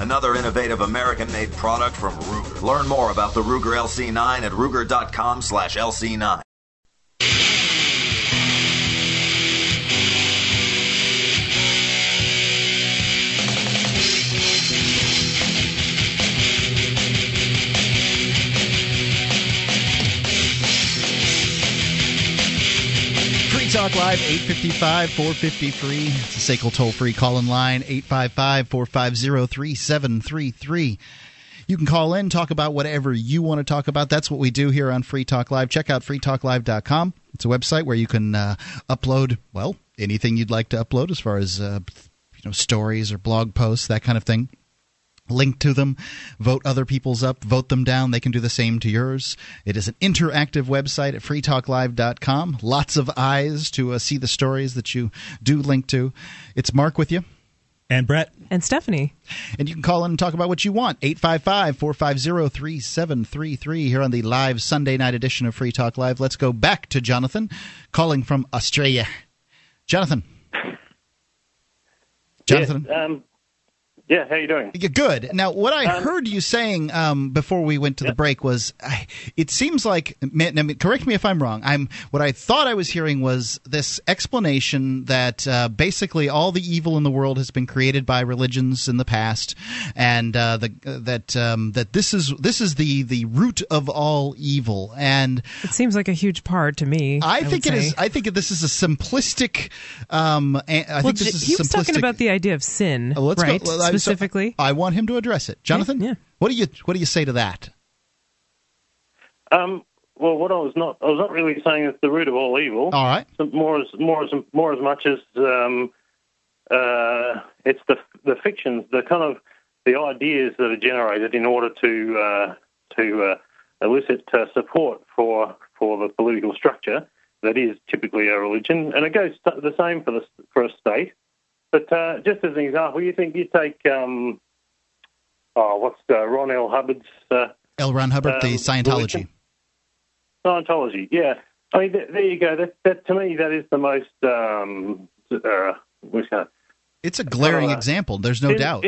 another innovative American-made product from Ruger. Learn more about the Ruger LC9 at ruger.com/LC9. Talk Live, 855-453. It's a SACL toll-free call-in line, 855-450-3733. You can call in, talk about whatever you want to talk about. That's what we do here on Free Talk Live. Check out freetalklive.com. It's a website where you can upload, well, anything you'd like to upload as far as stories or blog posts, that kind of thing. Link to them, vote other people's up, vote them down. They can do the same to yours. It is an interactive website at freetalklive.com. Lots of eyes to see the stories that you do link to. It's Mark with you. And Brett. And Stephanie. And you can call in and talk about what you want. 855-450-3733 here on the live Sunday night edition of Free Talk Live. Let's go back to Jonathan, calling from Australia. Jonathan. Yes, yeah, how you doing? Good. Now, what I heard you saying before we went to the break was, it seems like, correct me if I'm wrong, what I thought I was hearing was this explanation that basically all the evil in the world has been created by religions in the past, and that this is the root of all evil. And it seems like a huge part to me. I think it is. I think this is a simplistic. He was talking about the idea of sin. Let's right? go. Well, specifically, I want him to address it, Jonathan. Yeah. What do you say to that? Well, what I was not really saying it's the root of all evil. All right. More as much as it's the fictions, the kind of the ideas that are generated in order to elicit support for the political structure that is typically a religion, and it goes the same for a state. But just as an example, you take Ron L. Hubbard's... L. Ron Hubbard, the Scientology. Scientology, yeah. I mean, there you go. That to me, that is the most... it's a glaring example. There's no doubt.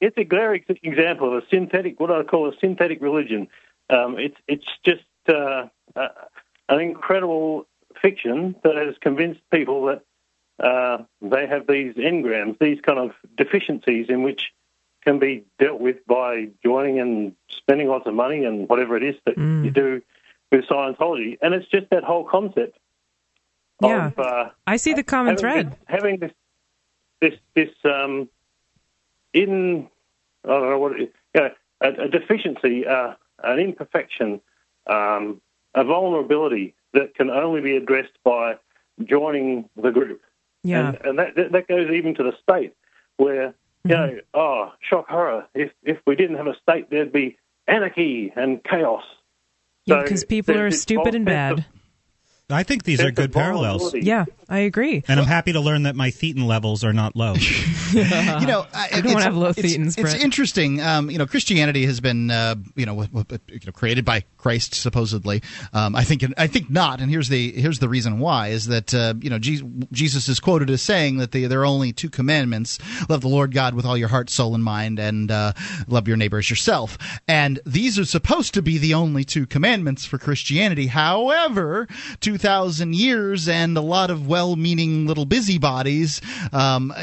It's a glaring example of a synthetic, what I call a synthetic religion. It's just an incredible fiction that has convinced people that they have these engrams, these kind of deficiencies in which can be dealt with by joining and spending lots of money and whatever it is that you do with Scientology. And it's just that whole concept of... I see the common thread. Having this in... I don't know what it is. a deficiency, an imperfection, a vulnerability that can only be addressed by joining the group. Yeah. And that goes even to the state where, you know, shock, horror, if we didn't have a state, there'd be anarchy and chaos. Yeah, because so people are stupid and bad. I think these are good parallels. Yeah, I agree. And I'm happy to learn that my thetan levels are not low. You know, I don't have low thetans. It's interesting. You know, Christianity has been, created by Christ supposedly. I think not. And here's the reason why is that Jesus is quoted as saying that there are only two commandments: love the Lord God with all your heart, soul, and mind, and love your neighbor as yourself. And these are supposed to be the only two commandments for Christianity. However, 2,000 years and a lot of well-meaning little busybodies,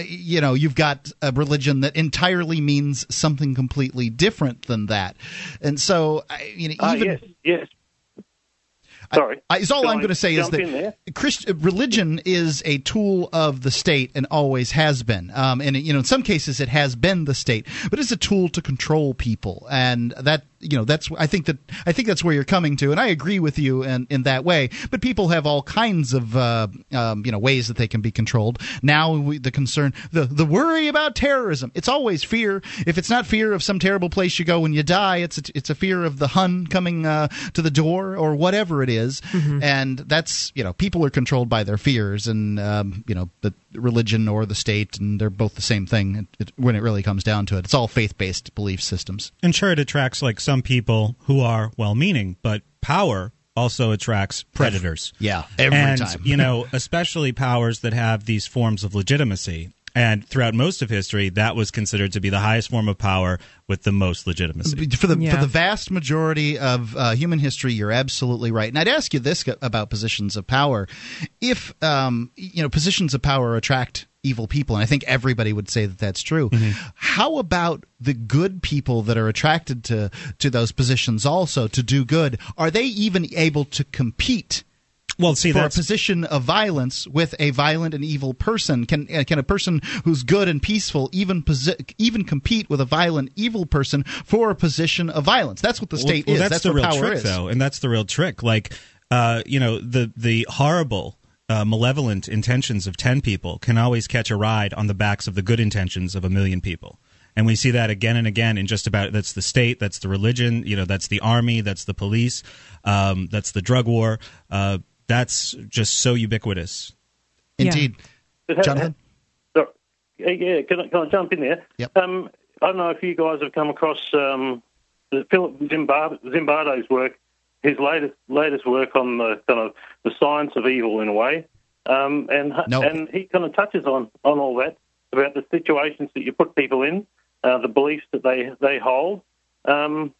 you've got a religion that entirely means something completely different than that. And so, Yes. Sorry. I'm going to say is that religion is a tool of the state and always has been. In some cases it has been the state, but it's a tool to control people, and that I think that's where you're coming to, and I agree with you in that way. But people have all kinds of ways that they can be controlled. Now the concern, the worry about terrorism. It's always fear. If it's not fear of some terrible place you go when you die, it's a fear of the Hun coming to the door or whatever it is. Mm-hmm. And that's, people are controlled by their fears and, the religion or the state, and they're both the same thing when it really comes down to it. It's all faith-based belief systems. And sure, it attracts, some people who are well-meaning, but power also attracts predators. Yeah, every time. Especially powers that have these forms of legitimacy. And throughout most of history, that was considered to be the highest form of power with the most legitimacy. For the vast majority of human history, you're absolutely right. And I'd ask you this about positions of power. If, positions of power attract evil people, and I think everybody would say that that's true, mm-hmm. How about the good people that are attracted to those positions also to do good? Are they even able to compete? Well, for a position of violence with a violent and evil person, can a person who's good and peaceful even compete with a violent, evil person for a position of violence? That's what the state is. That's the real trick, though, and that's the real trick. The horrible, malevolent intentions of 10 people can always catch a ride on the backs of the good intentions of 1 million people. And we see that again and again in just about – that's the state, that's the religion, that's the army, that's the police, that's the drug war. That's just so ubiquitous. Indeed. Yeah. Jonathan? Yeah, can I jump in there? Yep. I don't know if you guys have come across Philip Zimbardo's work, his latest work on the kind of the science of evil in a way. And he kind of touches on all that, about the situations that you put people in, the beliefs that they hold. And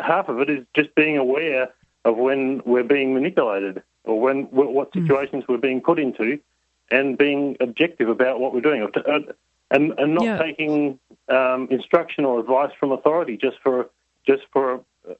half of it is just being aware of when we're being manipulated or what situations we're being put into, and being objective about what we're doing and not taking instruction or advice from authority just for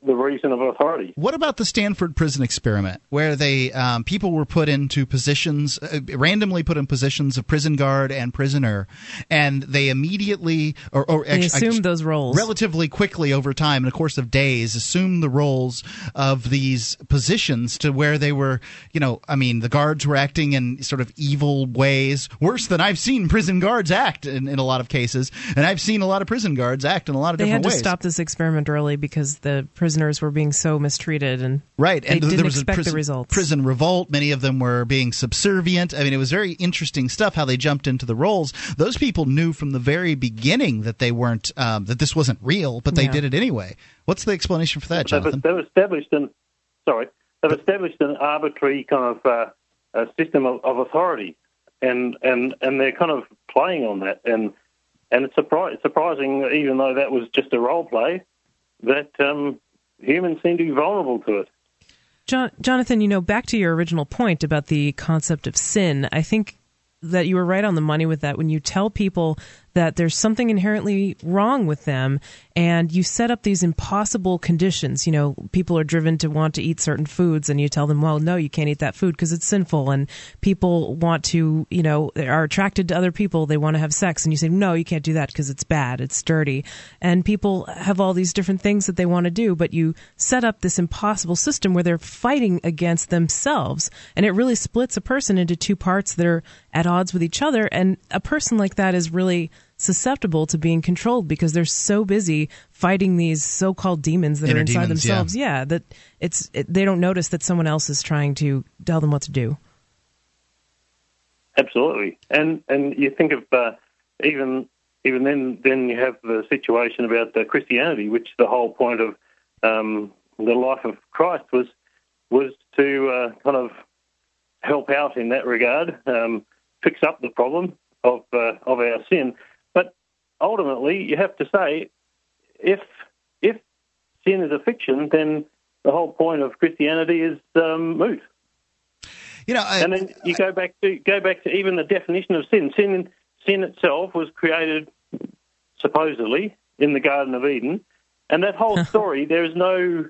the reason of authority. What about the Stanford prison experiment, where they people were put into positions, randomly put in positions of prison guard and prisoner, and they immediately they assumed those roles relatively quickly over time in a course of days, assumed the roles of these positions to where they were, the guards were acting in sort of evil ways, worse than I've seen prison guards act in a lot of cases, and I've seen a lot of prison guards act in a lot of different ways. They had to stop this experiment early because the prisoners were being so mistreated, and prison revolt. Many of them were being subservient. I mean, it was very interesting stuff how they jumped into the roles. Those people knew from the very beginning that they weren't that this wasn't real, but they did it anyway. What's the explanation for that, Jonathan? They've established an arbitrary kind of system of authority, and they're kind of playing on that, and it's surprising, even though that was just a role play, that humans seem to be vulnerable to it. Jonathan, back to your original point about the concept of sin, I think that you were right on the money with that. When you tell people that there's something inherently wrong with them, and you set up these impossible conditions. You know, people are driven to want to eat certain foods, and you tell them, well, no, you can't eat that food because it's sinful, and people want to, you know, are attracted to other people, they want to have sex, and you say, no, you can't do that because it's bad, it's dirty, and people have all these different things that they want to do, but you set up this impossible system where they're fighting against themselves, and it really splits a person into two parts that are at odds with each other, and a person like that is really susceptible to being controlled because they're so busy fighting these so-called demons that are inside themselves. Yeah, that they don't notice that someone else is trying to tell them what to do. Absolutely, and you think of even then you have the situation about Christianity, which the whole point of the life of Christ was to kind of help out in that regard, fix up the problem of our sin. Ultimately, you have to say, if sin is a fiction, then the whole point of Christianity is moot. You know, and then you go back to even the definition of sin. Sin itself was created supposedly in the Garden of Eden, and that whole story. There is no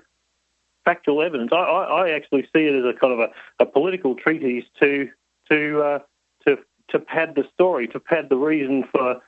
factual evidence. I actually see it as a kind of a political treatise to pad the story, to pad the reason for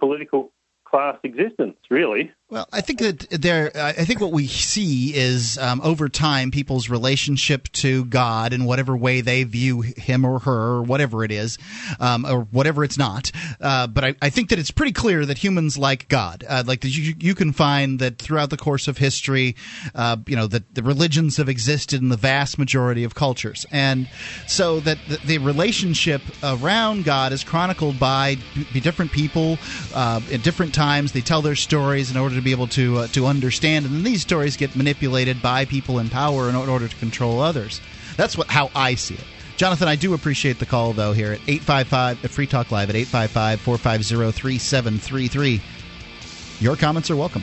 political class existence, really. Well, I think that I think what we see is over time people's relationship to God in whatever way they view him or her or whatever it is, or whatever it's not. But I think that it's pretty clear that humans like God. You can find that throughout the course of history, that the religions have existed in the vast majority of cultures, and so that the relationship around God is chronicled by different people at different times. They tell their stories in order to be able to understand, and then these stories get manipulated by people in power in order to control others. That's how I see it. Jonathan, I do appreciate the call, though, here at 855 at Free Talk Live at 855-450-3733. Your comments are welcome.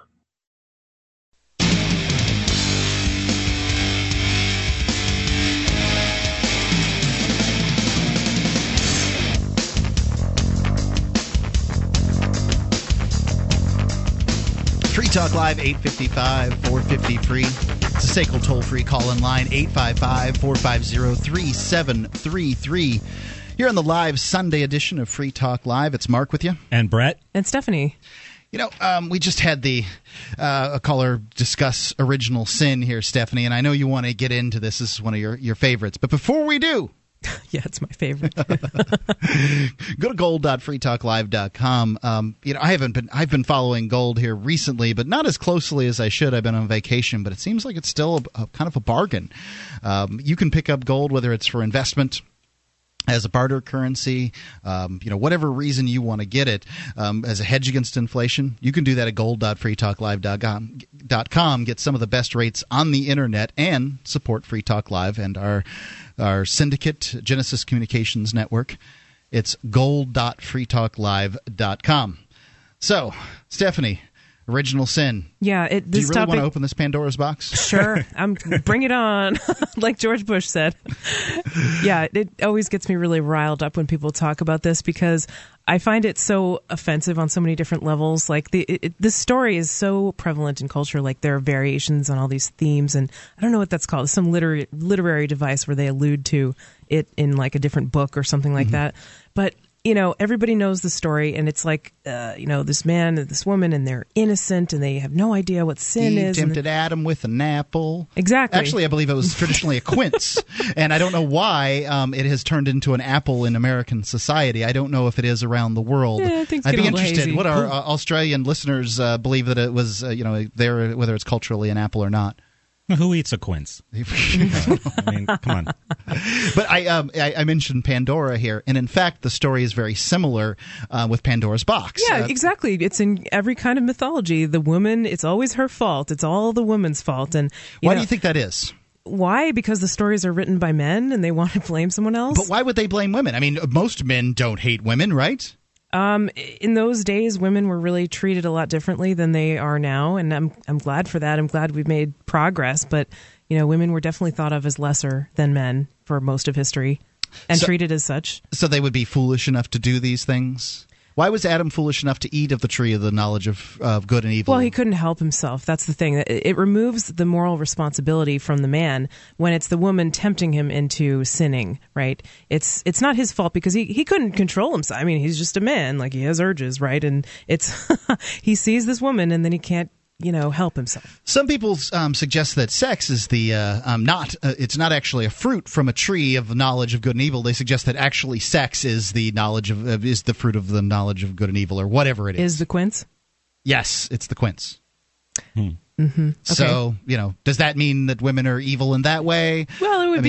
Free Talk Live, 855-450-FREE. It's a SACL toll-free call-in line, 855-450-3733. Here on the live Sunday edition of Free Talk Live, it's Mark with you. And Brett. And Stephanie. You know, we just had a caller discuss original sin here, Stephanie, and I know you want to get into this. This is one of your favorites. But before we do... Yeah, it's my favorite. Go to gold.freetalklive.com. I've been following gold here recently, but not as closely as I should. I've been on vacation, but it seems like it's still a kind of a bargain. You can pick up gold, whether it's for investment, as a barter currency, whatever reason you want to get it, as a hedge against inflation. You can do that at gold.freetalklive.com. Get some of the best rates on the internet and support Free Talk Live and our syndicate, Genesis Communications Network. It's gold.freetalklive.com. So, Stephanie, original sin. Yeah, do you really want to open this Pandora's box? Sure, bring it on, like George Bush said. Yeah, it always gets me really riled up when people talk about this because I find it so offensive on so many different levels. Like this story is so prevalent in culture. Like there are variations on all these themes, and I don't know what that's called. It's some literary device where they allude to it in like a different book or something like that. But you know, everybody knows the story, and it's like, this man and this woman, and they're innocent, and they have no idea what sin is. He tempted Adam with an apple. Exactly. Actually, I believe it was traditionally a quince, and I don't know why it has turned into an apple in American society. I don't know if it is around the world. Yeah, I'd be interested. Hazy. What our Australian listeners believe that it was, whether it's culturally an apple or not. Who eats a quince? I mean, come on. But I mentioned Pandora here, and in fact, the story is very similar with Pandora's box. Yeah, exactly. It's in every kind of mythology. The woman, it's always her fault. It's all the woman's fault. And why do you think that is? Why? Because the stories are written by men, and they want to blame someone else. But why would they blame women? I mean, most men don't hate women, right? In those days, women were really treated a lot differently than they are now, and I'm glad for that. I'm glad we've made progress, but women were definitely thought of as lesser than men for most of history, and treated as such. So they would be foolish enough to do these things? Why was Adam foolish enough to eat of the tree of the knowledge of good and evil? Well, he couldn't help himself. That's the thing. It removes the moral responsibility from the man when it's the woman tempting him into sinning, right? It's not his fault because he couldn't control himself. I mean, he's just a man. Like, he has urges, right? And it's he sees this woman and then he can't help himself. Some people suggest that sex is the it's not actually a fruit from a tree of knowledge of good and evil. They suggest that actually sex is the knowledge of is the fruit of the knowledge of good and evil, or whatever it is. Is the quince? Yes, it's the quince. Hmm. Mm-hmm. Okay. So does that mean that women are evil in that way? Well, it would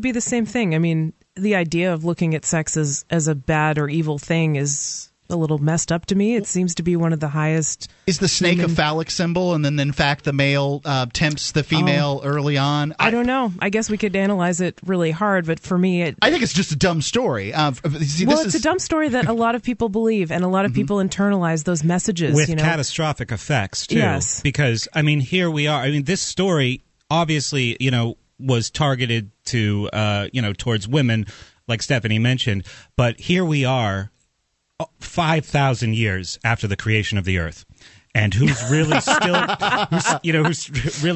be the same thing. I mean, the idea of looking at sex as a bad or evil thing is a little messed up to me. It seems to be one of the highest. Is the snake a phallic symbol, and then in fact the male tempts the female early on? I don't know. I guess we could analyze it really hard, but for me, I think it's just a dumb story. It's a dumb story that a lot of people believe, and a lot of people internalize those messages with catastrophic effects too. Yes, because here we are. This story obviously was targeted to towards women, like Stephanie mentioned, but here we are. 5,000 years after the creation of the Earth, and who's really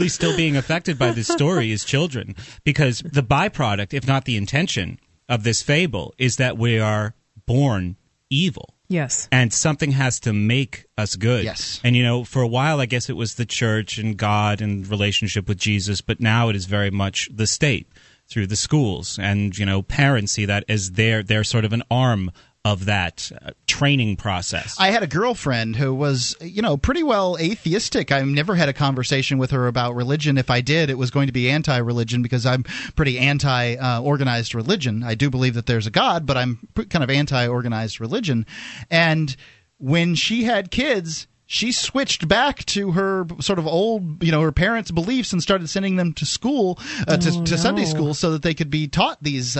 still being affected by this story is children, because the byproduct, if not the intention, of this fable is that we are born evil. Yes, and something has to make us good. Yes, and for a while, I guess it was the church and God and relationship with Jesus, but now it is very much the state through the schools, and parents see that as their sort of an arm of that training process. I had a girlfriend who was, pretty well atheistic. I've never had a conversation with her about religion. If I did, it was going to be anti-religion, because I'm pretty anti-organized religion. I do believe that there's a God, but I'm kind of anti-organized religion. And when she had kids, she switched back to her sort of old, her parents' beliefs, and started sending them to school, to Sunday school, so that they could be taught these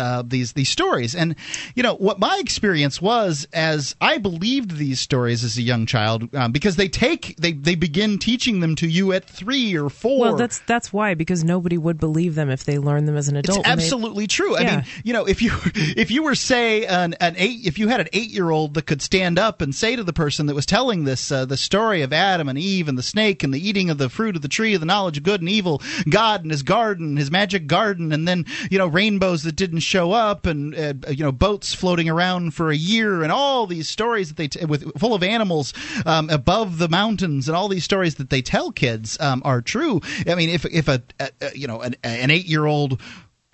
stories. And what my experience was, as I believed these stories as a young child, because they begin teaching them to you at 3 or 4. Well, that's why, because nobody would believe them if they learned them as an adult. It's absolutely true. Yeah. I mean, if you were, say, if you had an 8-year-old that could stand up and say to the person that was telling this the story of Adam and Eve and the snake and the eating of the fruit of the tree of the knowledge of good and evil, God and his garden, his magic garden, and then rainbows that didn't show up, and boats floating around for a year, and all these stories that they full of animals above the mountains, and all these stories that they tell kids are true. I mean, if an 8-year-old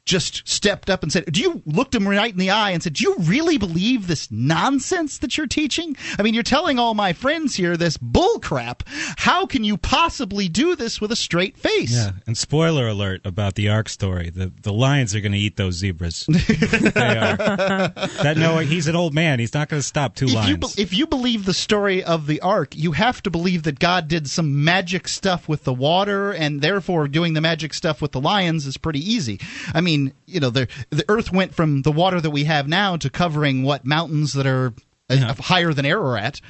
just stepped up and said, looked him right in the eye and said, "Do you really believe this nonsense that you're teaching? I mean, you're telling all my friends here this bull crap. How can you possibly do this with a straight face?" Yeah, and spoiler alert about the Ark story: the lions are going to eat those zebras. They are. He's an old man. He's not going to stop two lions. If you believe the story of the Ark, you have to believe that God did some magic stuff with the water, and therefore doing the magic stuff with the lions is pretty easy. I mean, the Earth went from the water that we have now to covering mountains that are higher than Ararat.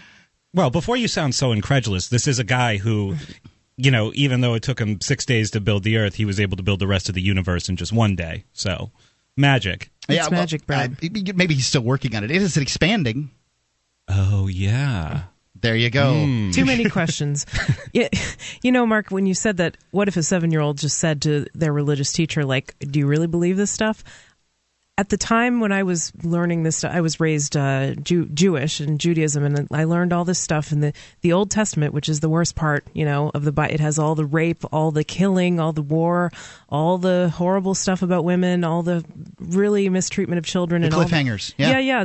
Well, before you sound so incredulous, this is a guy who, even though it took him 6 days to build the Earth, he was able to build the rest of the universe in just 1 day. So, magic. Magic, Brad. Maybe he's still working on it. It is expanding. Oh, yeah. There you go. Too many questions. Mark, when you said that, what if a 7-year-old just said to their religious teacher, like, "Do you really believe this stuff?" At the time when I was learning this, I was raised Jewish and Judaism, and I learned all this stuff in the Old Testament, which is the worst part, of the Bible. It has all the rape, all the killing, all the war, all the horrible stuff about women, all the really mistreatment of children, and cliffhangers.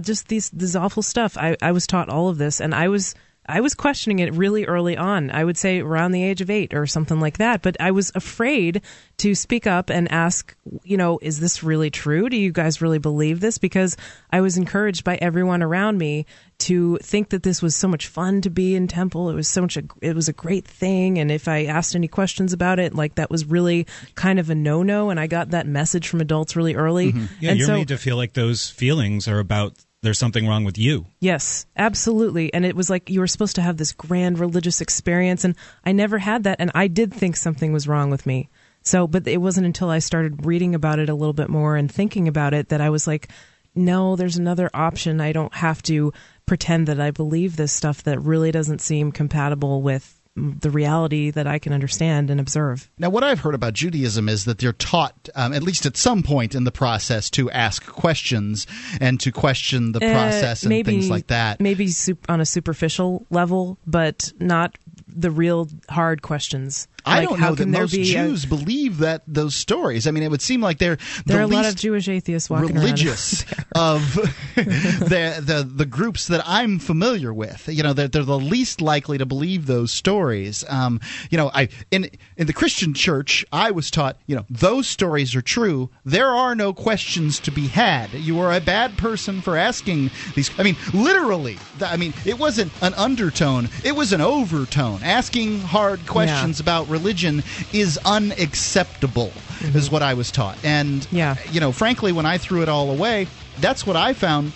Just this awful stuff. I was taught all of this, and I was. I was questioning it really early on. I would say around the age of 8 or something like that. But I was afraid to speak up and ask, you know, is this really true? Do you guys really believe this? Because I was encouraged by everyone around me to think that this was so much fun to be in temple. It was so much, it was a great thing. And if I asked any questions about it, like that was really kind of a no-no. And I got that message from adults really early. Mm-hmm. Yeah, and you're made to feel like those feelings are about there's something wrong with you. Yes, absolutely. And it was like you were supposed to have this grand religious experience. And I never had that. And I did think something was wrong with me. So, but it wasn't until I started reading about it a little bit more and thinking about it that I was like, no, there's another option. I don't have to pretend that I believe this stuff that really doesn't seem compatible with the reality that I can understand and observe. Now, what I've heard about Judaism is that they're taught, at least at some point in the process, to ask questions and to question the process and maybe, things like that. Maybe on a superficial level, but not the real hard questions. I don't know that most Jews believe that those stories. I mean, it would seem like there are a lot of Jewish atheists walking around religious of the groups that I'm familiar with. You know, they're the least likely to believe those stories. You know, in the Christian church, I was taught, you know, those stories are true. There are no questions to be had. You are a bad person for asking these. I mean, literally. I mean, it wasn't an undertone. It was an overtone. Asking hard questions about religion is unacceptable, mm-hmm. is what I was taught. And, you know, frankly, when I threw it all away, that's what I found.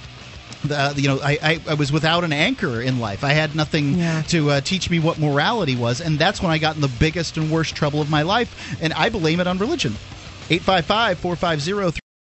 You know, I was without an anchor in life. I had nothing to teach me what morality was. And that's when I got in the biggest and worst trouble of my life. And I blame it on religion. 855-450-3.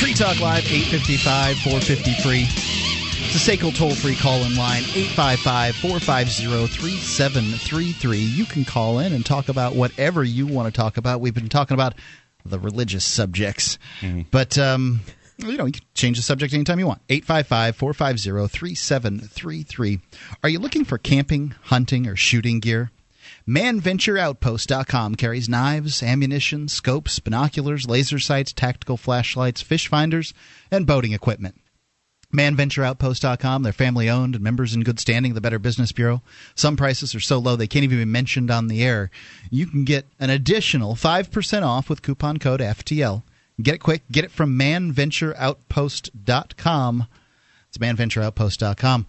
Free Talk Live, 855-453. It's a SACL toll-free call-in line, 855-450-3733. You can call in and talk about whatever you want to talk about. We've been talking about the religious subjects. Mm-hmm. But, you know, you can change the subject anytime you want. 855-450-3733. Are you looking for camping, hunting, or shooting gear? ManVentureOutpost.com carries knives, ammunition, scopes, binoculars, laser sights, tactical flashlights, fish finders, and boating equipment. ManVentureOutpost.com. They're family-owned and members in good standing of the Better Business Bureau. Some prices are so low they can't even be mentioned on the air. You can get an additional 5% off with coupon code FTL. Get it quick. Get it from ManVentureOutpost.com. It's ManVentureOutpost.com.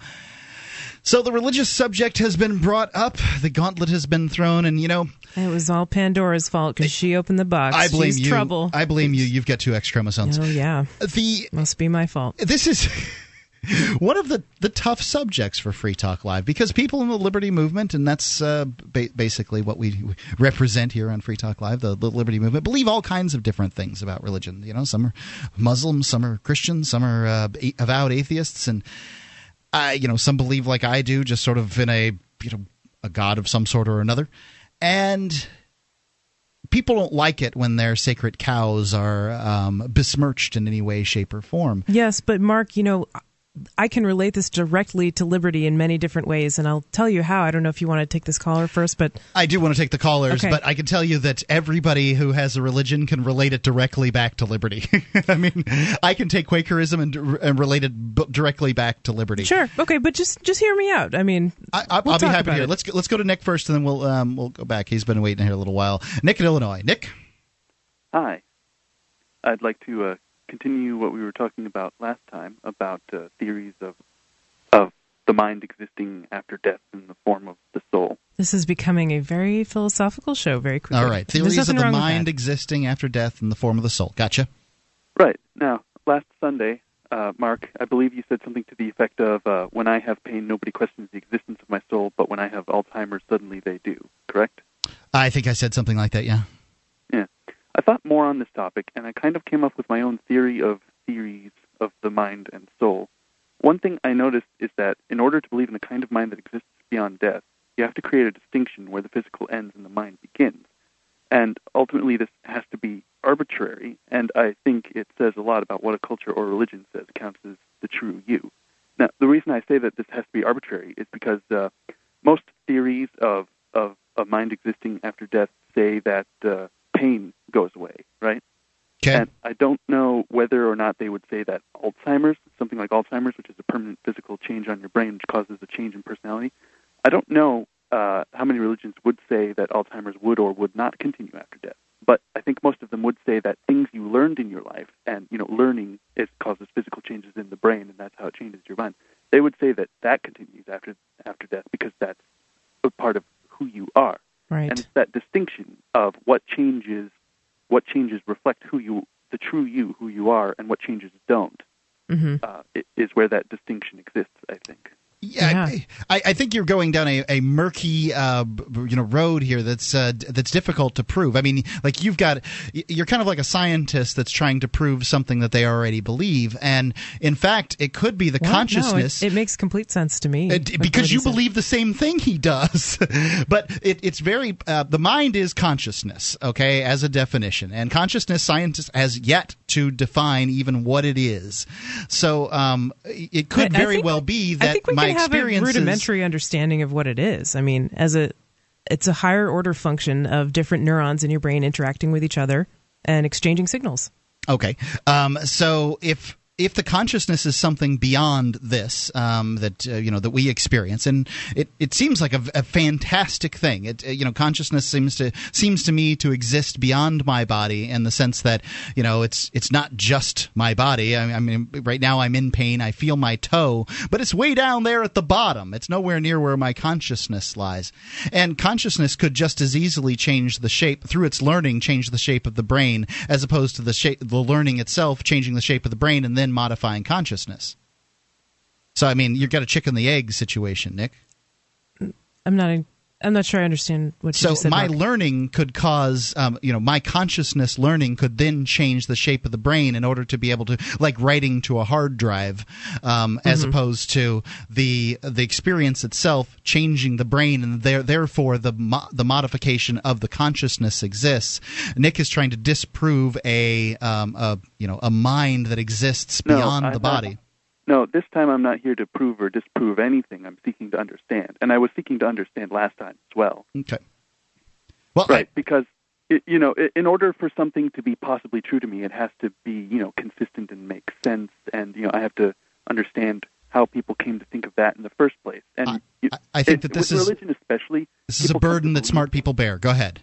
So the religious subject has been brought up. The gauntlet has been thrown, and, you know, it was all Pandora's fault because she opened the box. I blame you. Trouble. I blame you. You've got two X chromosomes. Oh, yeah. Must be my fault. This is one of the tough subjects for Free Talk Live, because people in the liberty movement, and that's basically what we represent here on Free Talk Live, the liberty movement, believe all kinds of different things about religion. You know, some are Muslims, some are Christians, some are avowed atheists, and you know, some believe like I do, just sort of in a, you know, a god of some sort or another. And people don't like it when their sacred cows are besmirched in any way, shape, or form. Yes, but Mark, you know, I can relate this directly to liberty in many different ways, and I'll tell you how. I don't know if you want to take this caller first, but I do want to take the callers, okay. But I can tell you that everybody who has a religion can relate it directly back to liberty. I mean, I can take Quakerism and relate it directly back to liberty. Sure, okay, but just hear me out. I mean, I'll be happy to hear it. Let's go to Nick first, and then we'll go back. He's been waiting here a little while. Nick in Illinois. Nick? Hi. I'd like to continue what we were talking about last time about theories of the mind existing after death in the form of the soul. This is becoming a very philosophical show very quickly. All right. Theories of the mind existing after death in the form of the soul. Gotcha. Right. Now, last Sunday, Mark, I believe you said something to the effect of, when I have pain, nobody questions the existence of my soul, but when I have Alzheimer's, suddenly they do, correct? I think I said something like that, yeah. Yeah. I thought more on this topic, and I kind of came up with my own theory of theories of the mind and soul. One thing I noticed is that in order to believe in the kind of mind that exists beyond death, you have to create a distinction where the physical ends and the mind begins. And ultimately, this has to be arbitrary, and I think it says a lot about what a culture or religion says counts as the true you. Now, the reason I say that this has to be arbitrary is because most theories of a mind existing after death say that pain goes away, right? Okay. And I don't know whether or not they would say that Alzheimer's, something like Alzheimer's, which is a permanent physical change on your brain which causes a change in personality, I don't know how many religions would say that Alzheimer's would or would not continue after death. But I think most of them would say that things you learned in your life, and you know, learning it causes physical changes in the brain, and that's how it changes your mind. They would say that that continues after death because that's a part of who you are. Right. And it's that distinction of what changes reflect who you, the true you, who you are, and what changes don't, is where that distinction exists, I think. Yeah, yeah. I think you're going down a murky, road here that's difficult to prove. I mean, like you're kind of like a scientist that's trying to prove something that they already believe, and in fact, it could be the consciousness. No, it makes complete sense to me because you believe the same thing he does. But it's very the mind is consciousness, okay, as a definition, and consciousness scientists has yet to define even what it is. So it could very well be that my have a rudimentary understanding of what it is. I mean, it's a higher order function of different neurons in your brain interacting with each other and exchanging signals. Okay. So if the consciousness is something beyond this, that we experience, and it seems like a fantastic thing. Consciousness seems to me to exist beyond my body in the sense that it's not just my body. I mean, right now I'm in pain. I feel my toe, but it's way down there at the bottom. It's nowhere near where my consciousness lies. And consciousness could just as easily change the shape through its learning, change the shape of the brain, as opposed to the learning itself changing the shape of the brain and then modifying consciousness. So I mean, you've got a chicken the egg situation, Nick. I'm not sure I understand what you just said. So my learning could cause, my consciousness learning could then change the shape of the brain in order to be able to, like writing to a hard drive, as opposed to the experience itself changing the brain, and therefore the modification of the consciousness exists. Nick is trying to disprove a mind that exists beyond the body. No, this time I'm not here to prove or disprove anything. I'm seeking to understand. And I was seeking to understand last time as well. Okay. Well, right, because, in order for something to be possibly true to me, it has to be, consistent and make sense. And, I have to understand how people came to think of that in the first place. And I think that this is... religion especially... This is a burden that smart people bear. Go ahead.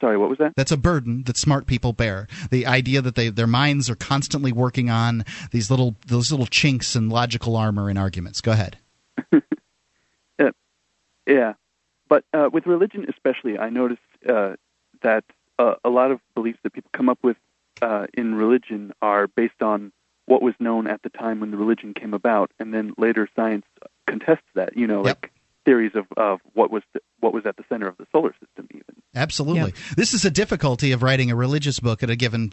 Sorry, what was that? That's a burden that smart people bear. The idea that their minds are constantly working on those little chinks in logical armor in arguments. Go ahead. Yeah. But with religion especially, I noticed that a lot of beliefs that people come up with in religion are based on what was known at the time when the religion came about, and then later science contests that, like... theories of what was at the center of the solar system, even. Absolutely. Yeah. This is the difficulty of writing a religious book at a given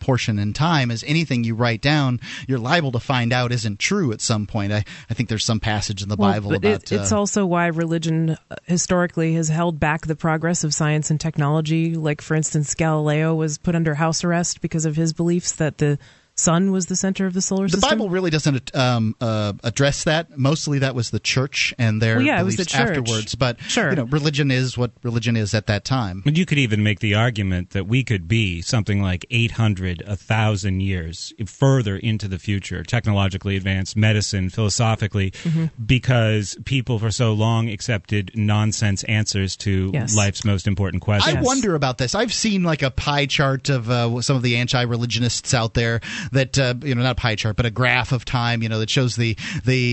portion in time, is anything you write down, you're liable to find out isn't true at some point. I think there's some passage in the Bible about... It's also why religion historically has held back the progress of science and technology. Like, for instance, Galileo was put under house arrest because of his beliefs that the sun was the center of the solar system. The Bible really doesn't address that. Mostly that was the church and their beliefs afterwards. But sure, religion is what religion is at that time. But you could even make the argument that we could be something like 800, 1,000 years further into the future, technologically advanced, medicine, philosophically, because people for so long accepted nonsense answers to life's most important questions. I wonder about this. I've seen like a pie chart of some of the anti-religionists out there that not a pie chart, but a graph of time, that shows the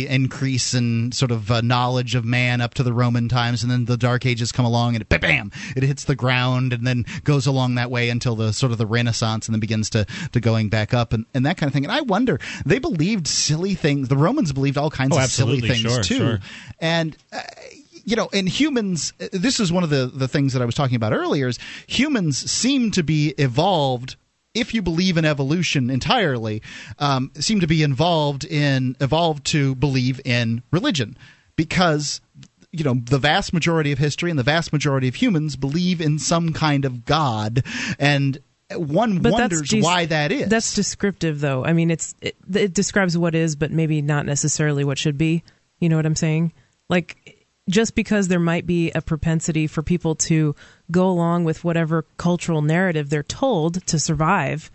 increase in sort of knowledge of man up to the Roman times, and then the Dark Ages come along and bam, it hits the ground and then goes along that way until the sort of the Renaissance, and then begins to going back up and that kind of thing. And I wonder, they believed silly things. The Romans believed all kinds of silly things too. Sure. And in humans, this is one of the things that I was talking about earlier, is humans seem to be evolved, if you believe in evolution entirely, evolved to believe in religion, because the vast majority of history and the vast majority of humans believe in some kind of God, and one wonders why that is. That's descriptive, though. I mean, it describes what is, but maybe not necessarily what should be. You know what I'm saying? Like, just because there might be a propensity for people to go along with whatever cultural narrative they're told to survive,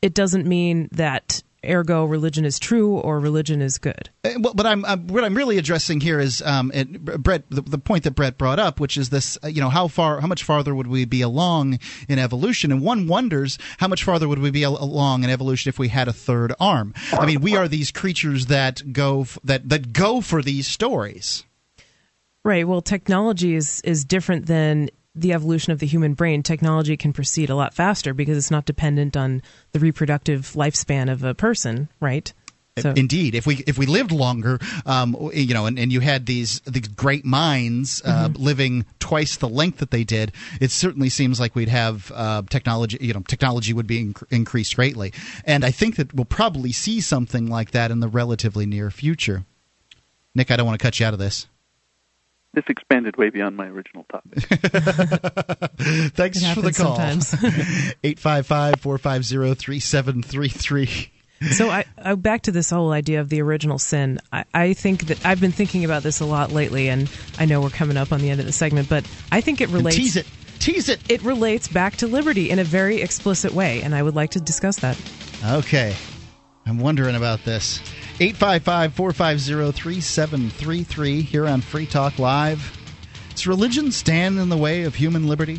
it doesn't mean that ergo religion is true or religion is good. Well, but what I'm really addressing here is Brett, the point that Brett brought up, which is this: how much farther would we be along in evolution? And one wonders how much farther would we be along in evolution if we had a third arm. I mean, we are these creatures that go for these stories. Right. Well, technology is different than the evolution of the human brain. Technology can proceed a lot faster because it's not dependent on the reproductive lifespan of a person, right? So. Indeed, if we lived longer, and you had these great minds living twice the length that they did, it certainly seems like we'd have technology. Technology would be increased greatly, and I think that we'll probably see something like that in the relatively near future. Nick, I don't want to cut you out of this. This expanded way beyond my original topic. Thanks for the call. 855-450-3733. So I back to this whole idea of the original sin. I think that I've been thinking about this a lot lately, and I know we're coming up on the end of the segment, but I think it relates. And tease it. It relates back to liberty in a very explicit way, and I would like to discuss that. Okay. I'm wondering about this. 855-450-3733 here on Free Talk Live. Does religion stand in the way of human liberty?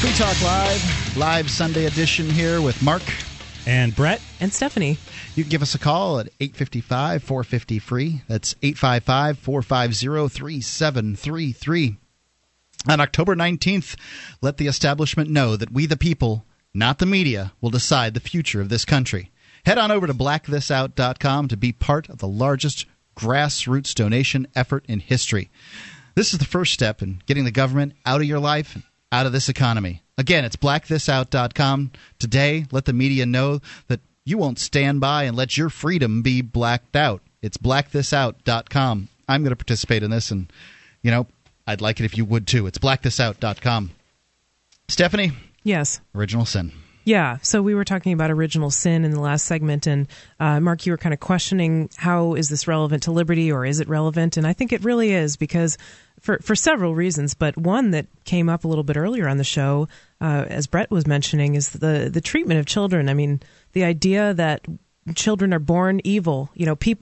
Free Talk Live Sunday edition here with Mark and Brett and Stephanie. You can give us a call at 855-450-FREE. That's 855-450-3733. On October 19th, let the establishment know that we the people, not the media, will decide the future of this country. Head on over to BlackThisOut.com to be part of the largest grassroots donation effort in history. This is the first step in getting the government out of your life and out of this economy. Again, it's blackthisout.com. Today, let the media know that you won't stand by and let your freedom be blacked out. It's blackthisout.com. I'm going to participate in this, and, I'd like it if you would, too. It's blackthisout.com. Stephanie? Yes. Original sin. Yeah. So we were talking about original sin in the last segment, and Mark, you were kind of questioning how is this relevant to liberty, or is it relevant? And I think it really is, because for several reasons, but one that came up a little bit earlier on the show, as Brett was mentioning, is the treatment of children. I mean, the idea that children are born evil.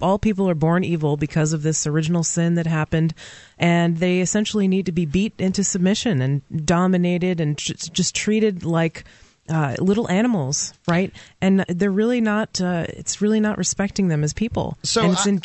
All people are born evil because of this original sin that happened, and they essentially need to be beat into submission and dominated and just treated like little animals, right? And they're really not. It's really not respecting them as people. So and it's in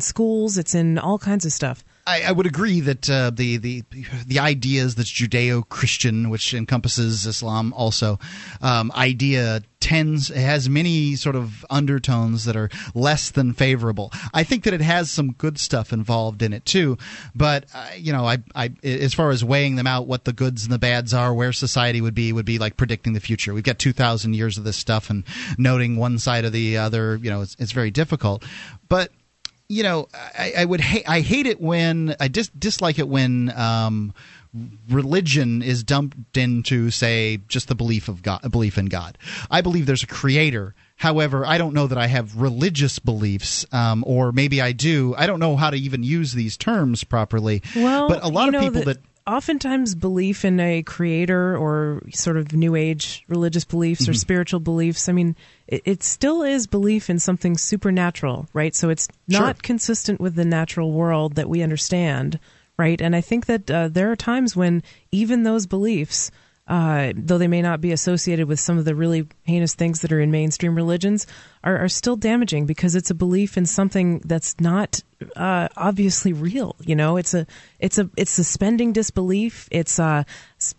schools. It's in all kinds of stuff. I would agree that the ideas that's Judeo-Christian, which encompasses Islam also, idea has many sort of undertones that are less than favorable. I think that it has some good stuff involved in it too, but I as far as weighing them out, what the goods and the bads are, where society would be like predicting the future. We've got 2,000 years of this stuff, and noting one side or the other, it's very difficult. But I dislike it when religion is dumped into, say, just the belief in God. I believe there's a creator. However, I don't know that I have religious beliefs, or maybe I do. I don't know how to even use these terms properly. Well, but a lot of people that oftentimes belief in a creator or sort of New Age religious beliefs or spiritual beliefs, I mean, it still is belief in something supernatural, right? So it's not consistent with the natural world that we understand, right? And I think that there are times when even those beliefs, though they may not be associated with some of the really heinous things that are in mainstream religions, are still damaging, because it's a belief in something that's not obviously real. It's suspending disbelief. It's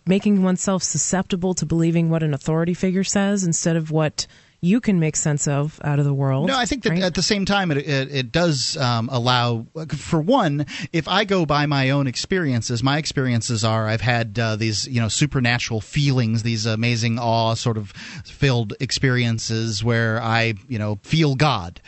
making oneself susceptible to believing what an authority figure says instead of what you can make sense of out of the world. No, I think that at the same time, it does allow, for one, if I go by my own experiences, my experiences are I've had these supernatural feelings, these amazing awe sort of filled experiences where I feel God.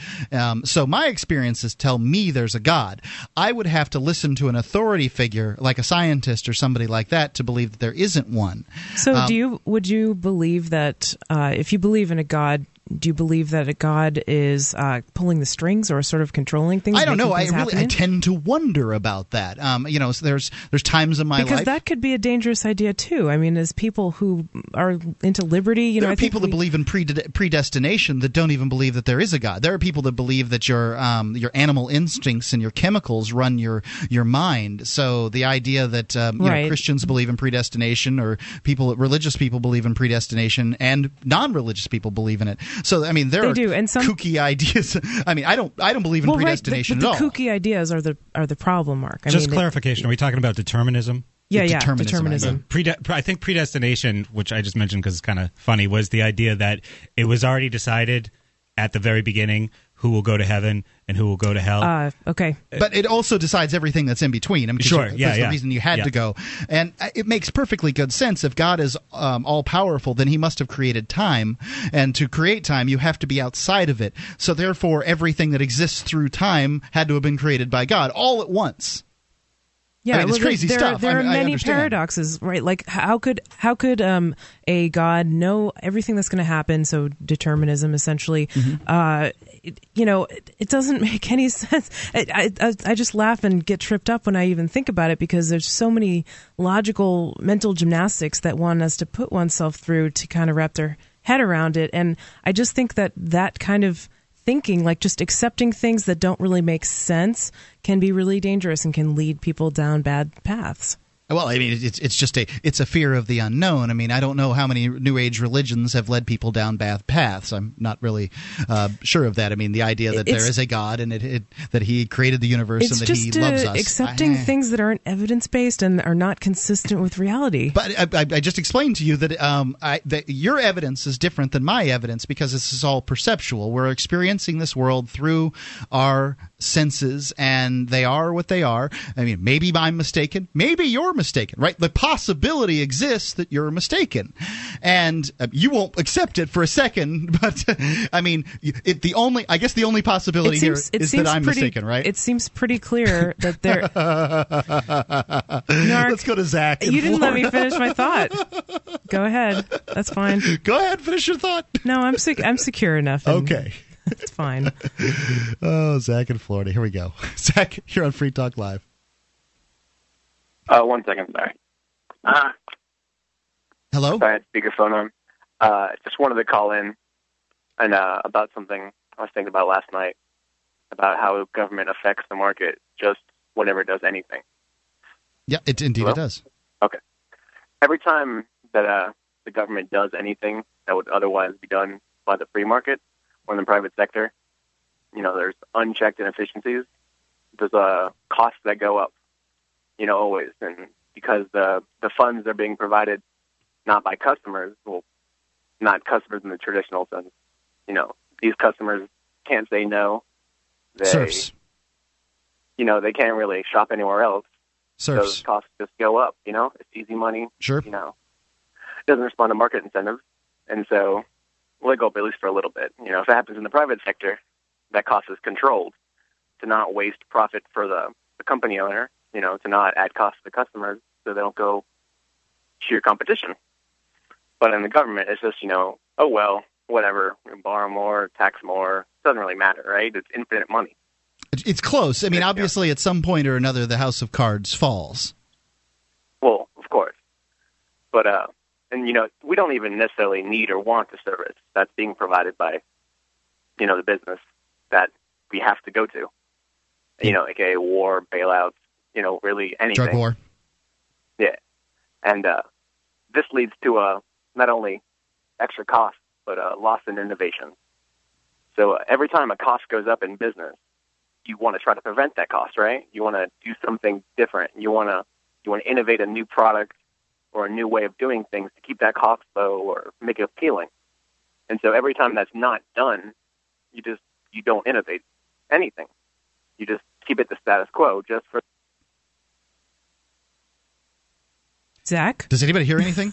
So my experiences tell me there's a God. I would have to listen to an authority figure like a scientist or somebody like that to believe that there isn't one. So would you believe that if you believe in a God, do you believe that a God is pulling the strings or sort of controlling things? I don't know. I tend to wonder about that. So there's times in my life, because that could be a dangerous idea too. I mean, as people who are into liberty, there are people that believe in predestination that don't even believe that there is a God. There are people that believe that your animal instincts and your chemicals run your mind. So the idea that Christians believe in predestination, or religious people believe in predestination, and non-religious people believe in it. So I mean, there are kooky ideas. I mean, I don't believe in predestination at all. The kooky ideas are the problem, Mark. Just clarification: are we talking about determinism? Yeah, determinism. I think predestination, which I just mentioned because it's kind of funny, was the idea that it was already decided at the very beginning who will go to heaven and who will go to hell. Okay. But it also decides everything that's in between. I mean, sure, that's the reason you had to go. And it makes perfectly good sense. If God is all-powerful, then he must have created time. And to create time, you have to be outside of it. So therefore, everything that exists through time had to have been created by God all at once. Yeah, I mean, it's crazy stuff. There are many paradoxes, right? Like, how could a God know everything that's going to happen? So determinism, essentially, it doesn't make any sense. I just laugh and get tripped up when I even think about it, because there's so many logical mental gymnastics that one has to put oneself through to kind of wrap their head around it. And I just think that kind of thinking, like just accepting things that don't really make sense, can be really dangerous and can lead people down bad paths. Well, I mean, it's just a fear of the unknown. I mean, I don't know how many New Age religions have led people down bad paths. I'm not really sure of that. I mean, the idea that there is a God and that he created the universe and that he loves us. It's just accepting things that aren't evidence-based and are not consistent with reality. But I just explained to you that, that your evidence is different than my evidence, because this is all perceptual. We're experiencing this world through our senses, and they are what they are. I mean, maybe I'm mistaken. Maybe you're mistaken, right? The possibility exists that you're mistaken, and you won't accept it for a second. But I mean, I guess the only possibility is that I'm mistaken, right? It seems pretty clear that there. Narc, let's go to Zach. You didn't let me finish my thought. Go ahead. That's fine. Go ahead, finish your thought. No, I'm secure enough. Okay. It's fine. Oh, Zach in Florida. Here we go. Zach, you're on Free Talk Live. One second, sorry. Hello? Sorry, I had speakerphone on. Just wanted to call in and about something I was thinking about last night, about how government affects the market, just whenever it does anything. Yeah, it does. Okay. Every time that the government does anything that would otherwise be done by the free market or in the private sector, there's unchecked inefficiencies. There's costs that go up you know, always. And because the funds are being provided not by customers, well, not customers in the traditional sense. You know, these customers can't say no. They, serfs. You know, they can't really shop anywhere else. Serfs. Those costs just go up, you know? It's easy money. Sure. You know, it doesn't respond to market incentives. And so we'll go up at least for a little bit. You know, if it happens in the private sector, that cost is controlled to not waste profit for the company owner, you know, to not add cost to the customers so they don't go sheer competition. But in the government, it's just, you know, oh, well, whatever, we borrow more, tax more. It doesn't really matter, right? It's infinite money. It's close. I mean, obviously, at some point or another, the house of cards falls. Well, of course. But, and, you know, we don't even necessarily need or want the service that's being provided by, you know, the business that we have to go to. You know, like a war, bailouts, you know, really anything. Drug war. Yeah. And this leads to not only extra costs, but a loss in innovation. So every time a cost goes up in business, you want to try to prevent that cost, right? You want to do something different. You want to innovate a new product or a new way of doing things to keep that cost low or make it appealing. And so every time that's not done, you don't innovate anything. You just keep it the status quo just for. Zach? Does anybody hear anything?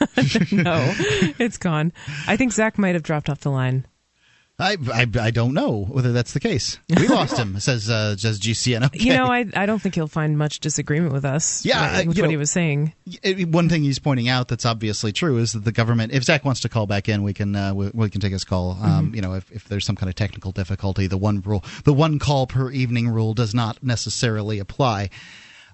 No, it's gone. I think Zach might have dropped off the line. I don't know whether that's the case. We lost him, says GCN. Okay. You know, I don't think he'll find much disagreement with us. Yeah, with what he was saying. One thing he's pointing out that's obviously true is that the government. If Zach wants to call back in, we can take his call. You know, if there's some kind of technical difficulty, the one call per evening rule does not necessarily apply.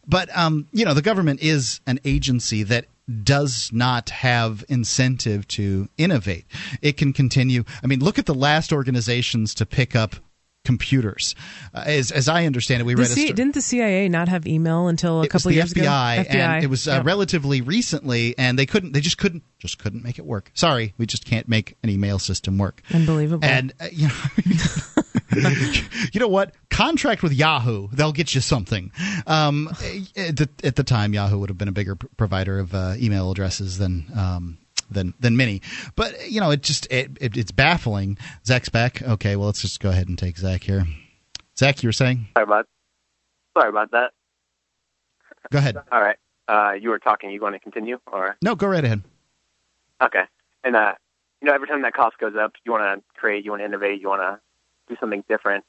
But you know, the government is an agency that does not have incentive to innovate. It can continue. I mean, look at the last organizations to pick up computers. As I understand it, we read a story. Didn't the CIA not have email until a couple years ago? FBI, and it was relatively recently, and they just couldn't make it work. Sorry, we just can't make an email system work. Unbelievable. And you know. You know what? Contract with Yahoo. They'll get you something. At the time, Yahoo would have been a bigger provider of email addresses than many. But, you know, it's baffling. Zach's back. Okay, well, let's just go ahead and take Zach here. Zach, you were saying? Sorry about that. Go ahead. All right. You were talking. You want to continue? Or? No, go right ahead. Okay. And, you know, every time that cost goes up, you want to create, you want to innovate, you want to do something different,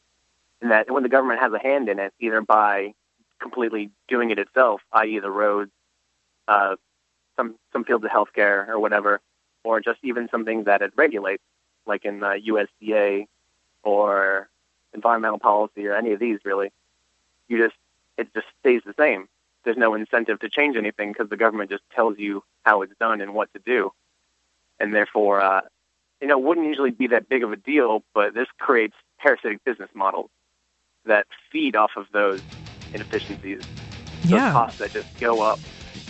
and that when the government has a hand in it, either by completely doing it itself, i.e. the roads, some fields of healthcare or whatever, or just even something that it regulates, like in USDA or environmental policy or any of these really, it just stays the same. There's no incentive to change anything because the government just tells you how it's done and what to do, and therefore, you know, it wouldn't usually be that big of a deal, but this creates parasitic business models that feed off of those inefficiencies, those costs that just go up.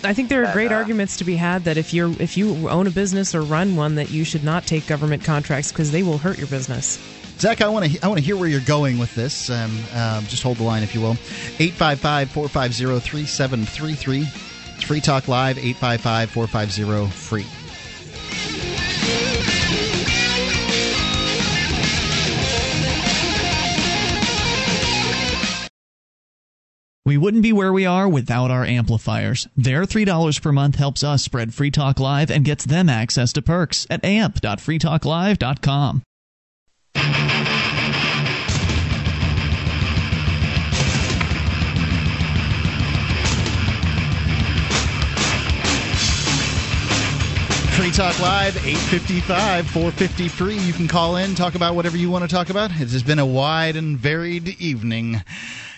I think there are great arguments to be had that if you own a business or run one, that you should not take government contracts because they will hurt your business. Zach, I want to hear where you're going with this. Just hold the line, if you will. 855-450-3733. It's Free Talk Live, 855-450-FREE. We wouldn't be where we are without our amplifiers. Their $3 per month helps us spread Free Talk Live and gets them access to perks at amp.freetalklive.com. Free Talk Live, 855-450-FREE. You can call in, talk about whatever you want to talk about. It has been a wide and varied evening.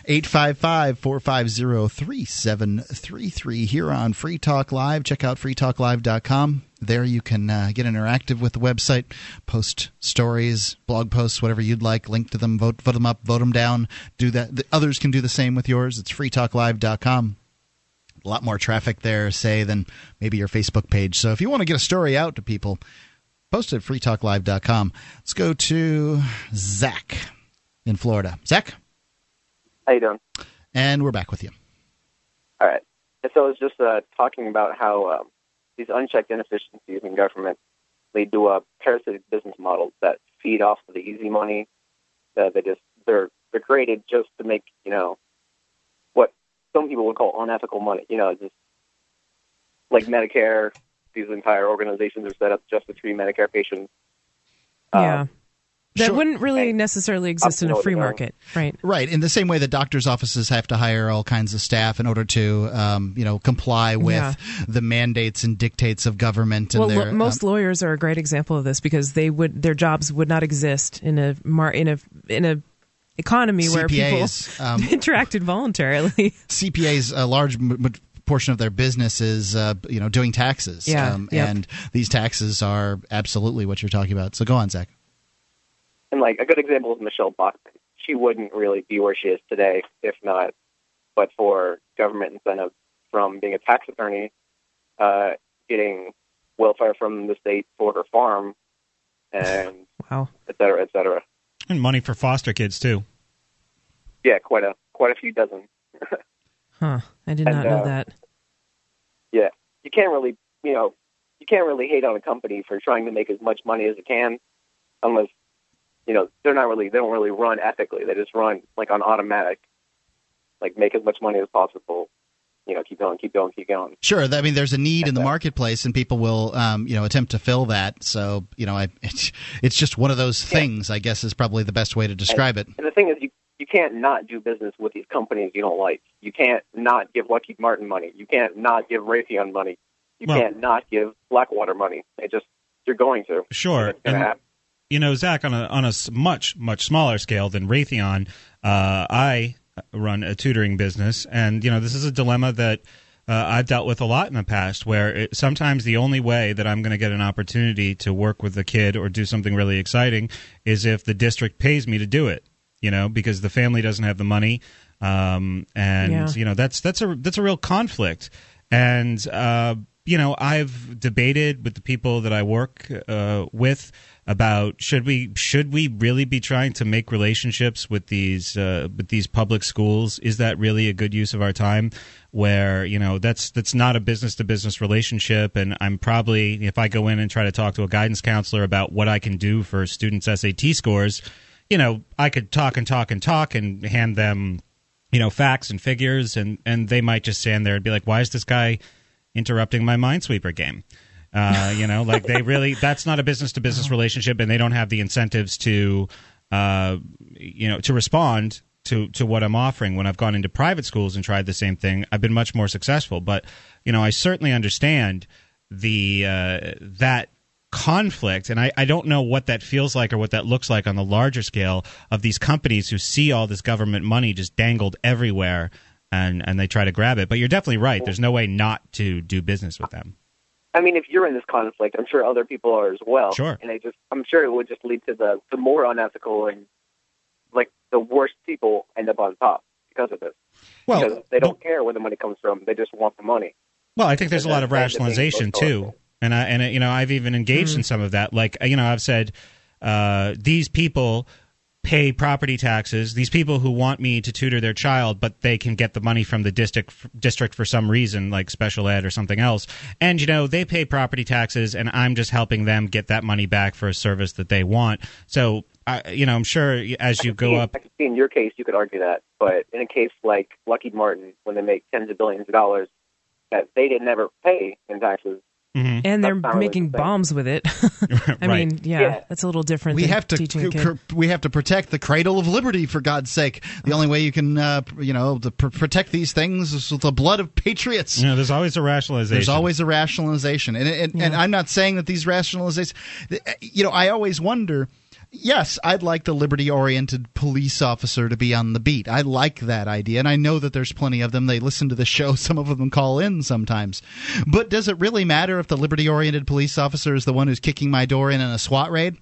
855-450-3733 here on Free Talk Live. Check out freetalklive.com. There you can get interactive with the website, post stories, blog posts, whatever you'd like, link to them, vote them up, vote them down. Do that. The others can do the same with yours. It's freetalklive.com. A lot more traffic there, say, than maybe your Facebook page. So if you want to get a story out to people, post it at freetalklive.com. Let's go to Zach in Florida. Zach? How you doing? And we're back with you. All right. And so I was just talking about how these unchecked inefficiencies in government lead to parasitic business models that feed off of the easy money. They're created just to make, you know, what some people would call unethical money. You know, just like Medicare, these entire organizations are set up just to treat Medicare patients. Yeah. That sure. wouldn't really necessarily exist in a free market, right? Right. In the same way that doctors' offices have to hire all kinds of staff in order to, comply with the mandates and dictates of government. And well, most lawyers are a great example of this because their jobs would not exist in a economy CPAs, where people interacted voluntarily. CPAs, a large portion of their business is, doing taxes. Yeah. And these taxes are absolutely what you're talking about. So go on, Zach. And, like, a good example is Michelle Bachmann. She wouldn't really be where she is today, if not, but for government incentive from being a tax attorney, getting welfare from the state for her farm, and et cetera, et cetera. And money for foster kids, too. Yeah, quite a few dozen. Huh. I did not know that. Yeah. You can't really hate on a company for trying to make as much money as it can unless... You know, they don't really run ethically. They just run like on automatic, like make as much money as possible. You know, keep going. Sure. I mean, there's a need in the marketplace and people will, attempt to fill that. So, it's just one of those things, I guess, is probably the best way to describe it. And the thing is, you can't not do business with these companies you don't like. You can't not give Lockheed Martin money. You can't not give Raytheon money. You can't not give Blackwater money. You're going to. Sure. It's going to happen. You know, Zach, on a much, much smaller scale than Raytheon, I run a tutoring business. And, this is a dilemma that I've dealt with a lot in the past where sometimes the only way that I'm going to get an opportunity to work with a kid or do something really exciting is if the district pays me to do it, because the family doesn't have the money. That's a real conflict. And, I've debated with the people that I work with about should we really be trying to make relationships with these public schools? Is that really a good use of our time? Where that's not a business to business relationship, and I'm probably, if I go in and try to talk to a guidance counselor about what I can do for students' SAT scores, I could talk and hand them facts and figures, and they might just stand there and be like, why is this guy interrupting my Minesweeper game? That's not a business-to-business relationship, and they don't have the incentives to, to respond to what I'm offering. When I've gone into private schools and tried the same thing, I've been much more successful. But, I certainly understand that conflict, and I don't know what that feels like or what that looks like on the larger scale of these companies who see all this government money just dangled everywhere, and they try to grab it. But you're definitely right. There's no way not to do business with them. I mean, if you're in this conflict, I'm sure other people are as well. Sure. And I'm sure it would just lead to the more unethical and, like, the worst people end up on top because of this. Well, because they don't care where the money comes from. They just want the money. Well, I think there's a lot of rationalization, too. And, I've even engaged in some of that. Like, I've said these people pay property taxes, these people who want me to tutor their child, but they can get the money from the district for some reason, like special ed or something else. And, they pay property taxes, and I'm just helping them get that money back for a service that they want. So, I'm sure as you go up... I can see in your case you could argue that, but in a case like Lockheed Martin, when they make tens of billions of dollars that they didn't ever pay in taxes, mm-hmm. And they're making bombs with it. I mean, that's a little different. We have to protect the cradle of liberty, for God's sake. The only way you can, protect these things is with the blood of patriots. Yeah, there's always a rationalization. And I'm not saying that these rationalizations. I always wonder. Yes, I'd like the liberty-oriented police officer to be on the beat. I like that idea, and I know that there's plenty of them. They listen to the show. Some of them call in sometimes. But does it really matter if the liberty-oriented police officer is the one who's kicking my door in a SWAT raid?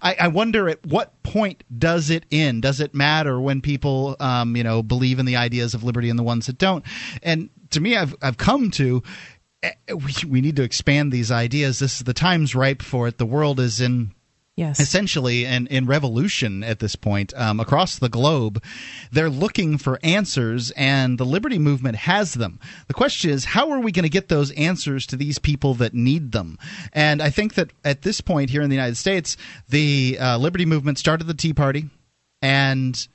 I wonder at what point does it end? Does it matter when people, believe in the ideas of liberty and the ones that don't? And to me, I've come to we need to expand these ideas. This is the time's ripe for it. The world is in Yes. Essentially, and in revolution at this point, across the globe, they're looking for answers, and the Liberty Movement has them. The question is, how are we going to get those answers to these people that need them? And I think that at this point here in the United States, the Liberty Movement started the Tea Party, and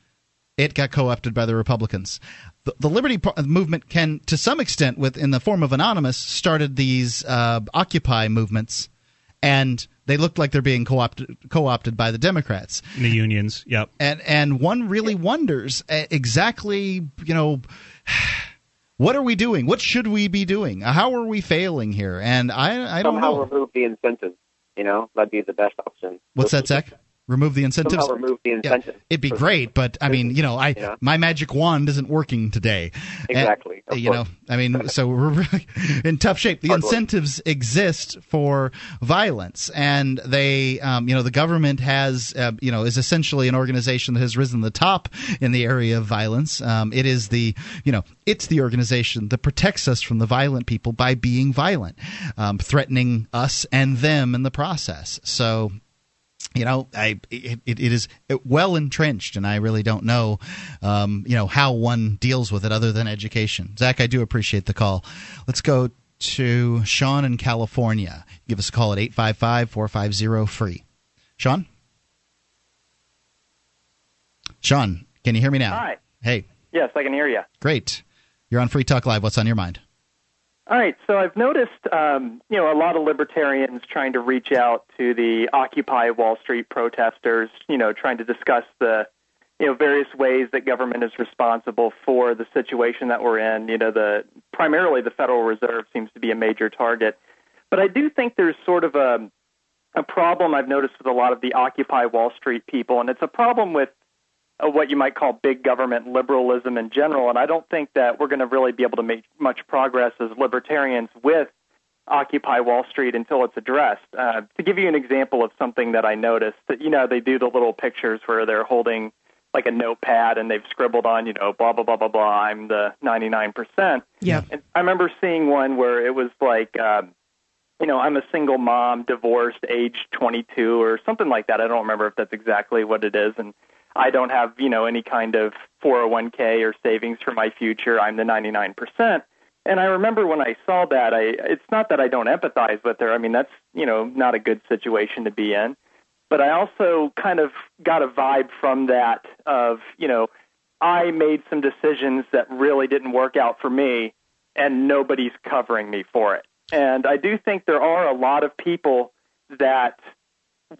it got co-opted by the Republicans. The Liberty Movement can, to some extent, in the form of Anonymous, started these Occupy movements, and they looked like they're being co-opted by the Democrats. The unions, yep. And one really wonders exactly, what are we doing? What should we be doing? How are we failing here? And I don't know. Somehow remove the incentives, that'd be the best option. What's that, Zach? Remove the incentives? Somehow remove the incentives. Yeah, it'd be great, but, my magic wand isn't working today. Exactly. And, so we're really in tough shape. The incentives exist for violence, and they, the government has, is essentially an organization that has risen to the top in the area of violence. It is the, it's the organization that protects us from the violent people by being violent, threatening us and them in the process. So... it is well entrenched, and I really don't know, how one deals with it other than education. Zach, I do appreciate the call. Let's go to Sean in California. Give us a call at 855-450-FREE. Sean? Sean, can you hear me now? Hi. Hey. Yes, I can hear you. Great. You're on Free Talk Live. What's on your mind? All right, so I've noticed, a lot of libertarians trying to reach out to the Occupy Wall Street protesters, trying to discuss the, various ways that government is responsible for the situation that we're in. Primarily the Federal Reserve seems to be a major target. But I do think there's sort of a problem I've noticed with a lot of the Occupy Wall Street people, and it's a problem with what you might call big government liberalism in general, and I don't think that we're going to really be able to make much progress as libertarians with Occupy Wall Street until it's addressed. To give you an example of something that I noticed, they do the little pictures where they're holding like a notepad and they've scribbled on, blah, blah, blah, blah, blah, I'm the 99%. Yeah. And I remember seeing one where it was like, I'm a single mom, divorced, aged 22 or something like that. I don't remember if that's exactly what it is, and I don't have, any kind of 401k or savings for my future. I'm the 99%. And I remember when I saw that, it's not that I don't empathize with her. I mean, that's, not a good situation to be in. But I also kind of got a vibe from that of, I made some decisions that really didn't work out for me, and nobody's covering me for it. And I do think there are a lot of people that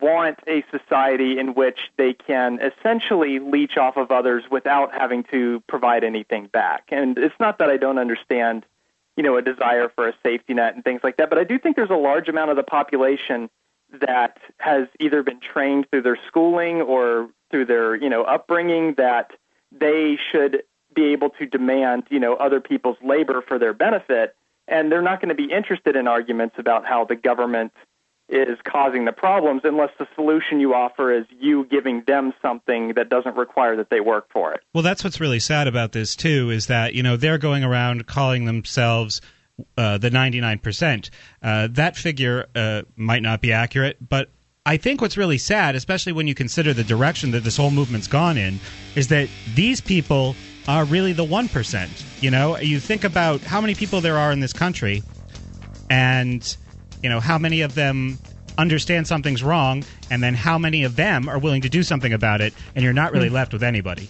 want a society in which they can essentially leech off of others without having to provide anything back. And it's not that I don't understand, a desire for a safety net and things like that, but I do think there's a large amount of the population that has either been trained through their schooling or through their, upbringing that they should be able to demand, other people's labor for their benefit. And they're not going to be interested in arguments about how the government is causing the problems unless the solution you offer is you giving them something that doesn't require that they work for it. Well, that's what's really sad about this, too, is that, they're going around calling themselves the 99%. That figure might not be accurate, but I think what's really sad, especially when you consider the direction that this whole movement's gone in, is that these people are really the 1%. You think about how many people there are in this country and how many of them understand something's wrong, and then how many of them are willing to do something about it, and you're not really left with anybody.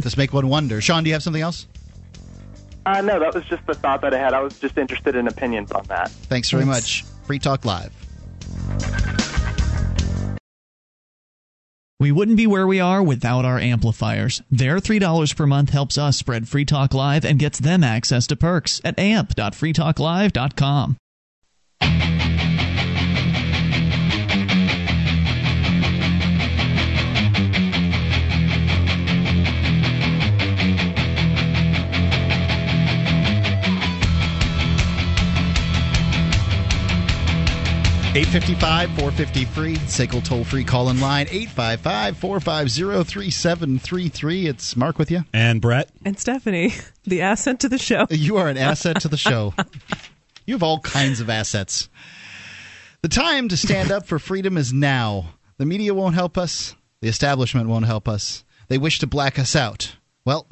Just make one wonder. Sean, do you have something else? No, that was just the thought that I had. I was just interested in opinions on that. Thanks very much. Free Talk Live. We wouldn't be where we are without our amplifiers. Their $3 per month helps us spread Free Talk Live and gets them access to perks at amp.freetalklive.com. $855-450-FREE, SACL toll-free call-in line, 855-450-3733. It's Mark with you. And Brett. And Stephanie, the asset to the show. You are an asset to the show. You have all kinds of assets. The time to stand up for freedom is now. The media won't help us. The establishment won't help us. They wish to black us out. Well,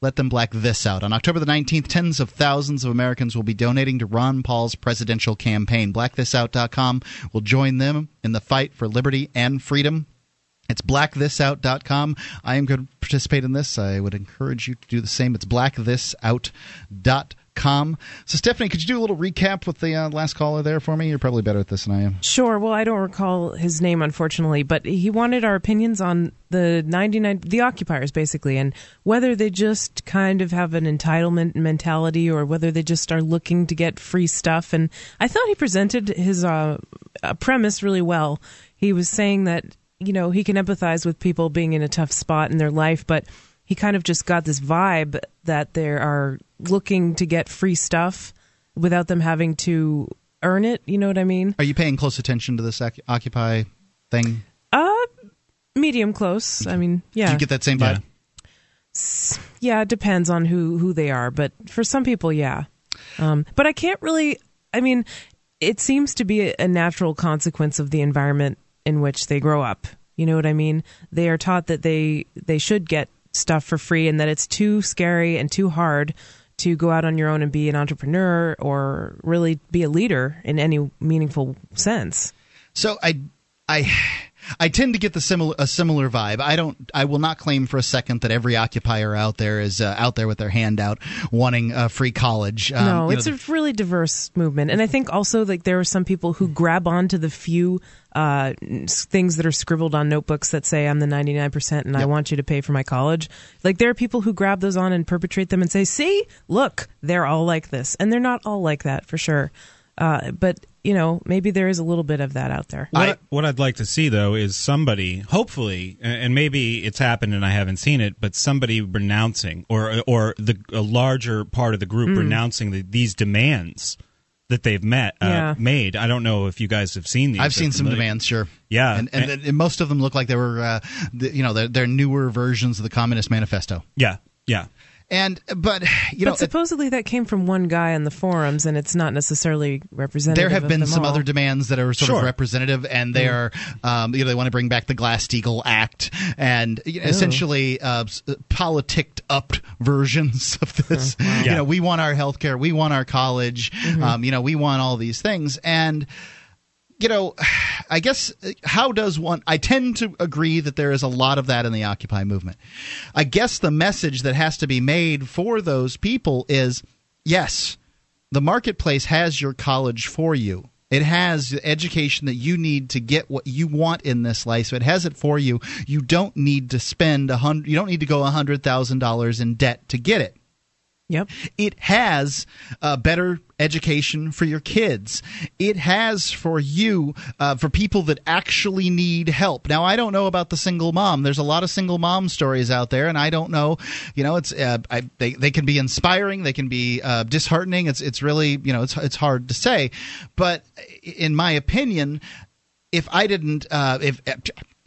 let them black this out. On October the 19th, tens of thousands of Americans will be donating to Ron Paul's presidential campaign. BlackThisOut.com will join them in the fight for liberty and freedom. It's BlackThisOut.com. I am going to participate in this. I would encourage you to do the same. It's BlackThisOut.com. So, Stephanie, could you do a little recap with the last caller there for me? You're probably better at this than I am. Sure. Well, I don't recall his name, unfortunately, but he wanted our opinions on the 99, the occupiers, basically, and whether they just kind of have an entitlement mentality or whether they just are looking to get free stuff. And I thought he presented his premise really well. He was saying that, you know, he can empathize with people being in a tough spot in their life, but he kind of just got this vibe that they are looking to get free stuff without them having to earn it. You know what I mean? Are you paying close attention to this Occupy thing? Medium close. I mean, yeah. Do you get that same vibe? Yeah, it depends on who they are, but for some people, yeah. But I can't really, I mean, it seems to be a natural consequence of the environment in which they grow up. You know what I mean? They are taught that they should get stuff for free and that it's too scary and too hard to go out on your own and be an entrepreneur or really be a leader in any meaningful sense. So I tend to get a similar vibe. I will not claim for a second that every occupier out there is out there with their hand out wanting free college. No, it's a really diverse movement, and I think also like there are some people who grab onto the few things that are scribbled on notebooks that say I'm the 99% and yep, I want you to pay for my college. Like there are people who grab those on and perpetrate them and say, "See, look, they're all like this," and they're not all like that for sure. But you know, maybe there is a little bit of that out there. What I'd like to see, though, is somebody, hopefully, and maybe it's happened and I haven't seen it, but somebody renouncing or a larger part of the group renouncing these demands that they've made. I don't know if you guys have seen these. I've seen some demands, sure. Yeah. And most of them look like they were, they're newer versions of the Communist Manifesto. Yeah, yeah. But supposedly that came from one guy on the forums, and it's not necessarily representative. There have been some other demands that are sort of representative, and they are, they want to bring back the Glass-Steagall Act, and essentially politicked up versions of this. Wow. Yeah. We want our healthcare, we want our college, we want all these things, and. I guess how does one – I tend to agree that there is a lot of that in the Occupy movement. I guess the message that has to be made for those people is, yes, the marketplace has your college for you. It has the education that you need to get what you want in this life, so it has it for you. You don't need to spend you don't need to go $100,000 in debt to get it. Yep. It has better education for your kids. It has for you, for people that actually need help. Now, I don't know about the single mom. There's a lot of single mom stories out there, and I don't know. It's they can be inspiring. They can be disheartening. It's really it's hard to say. But in my opinion, if I didn't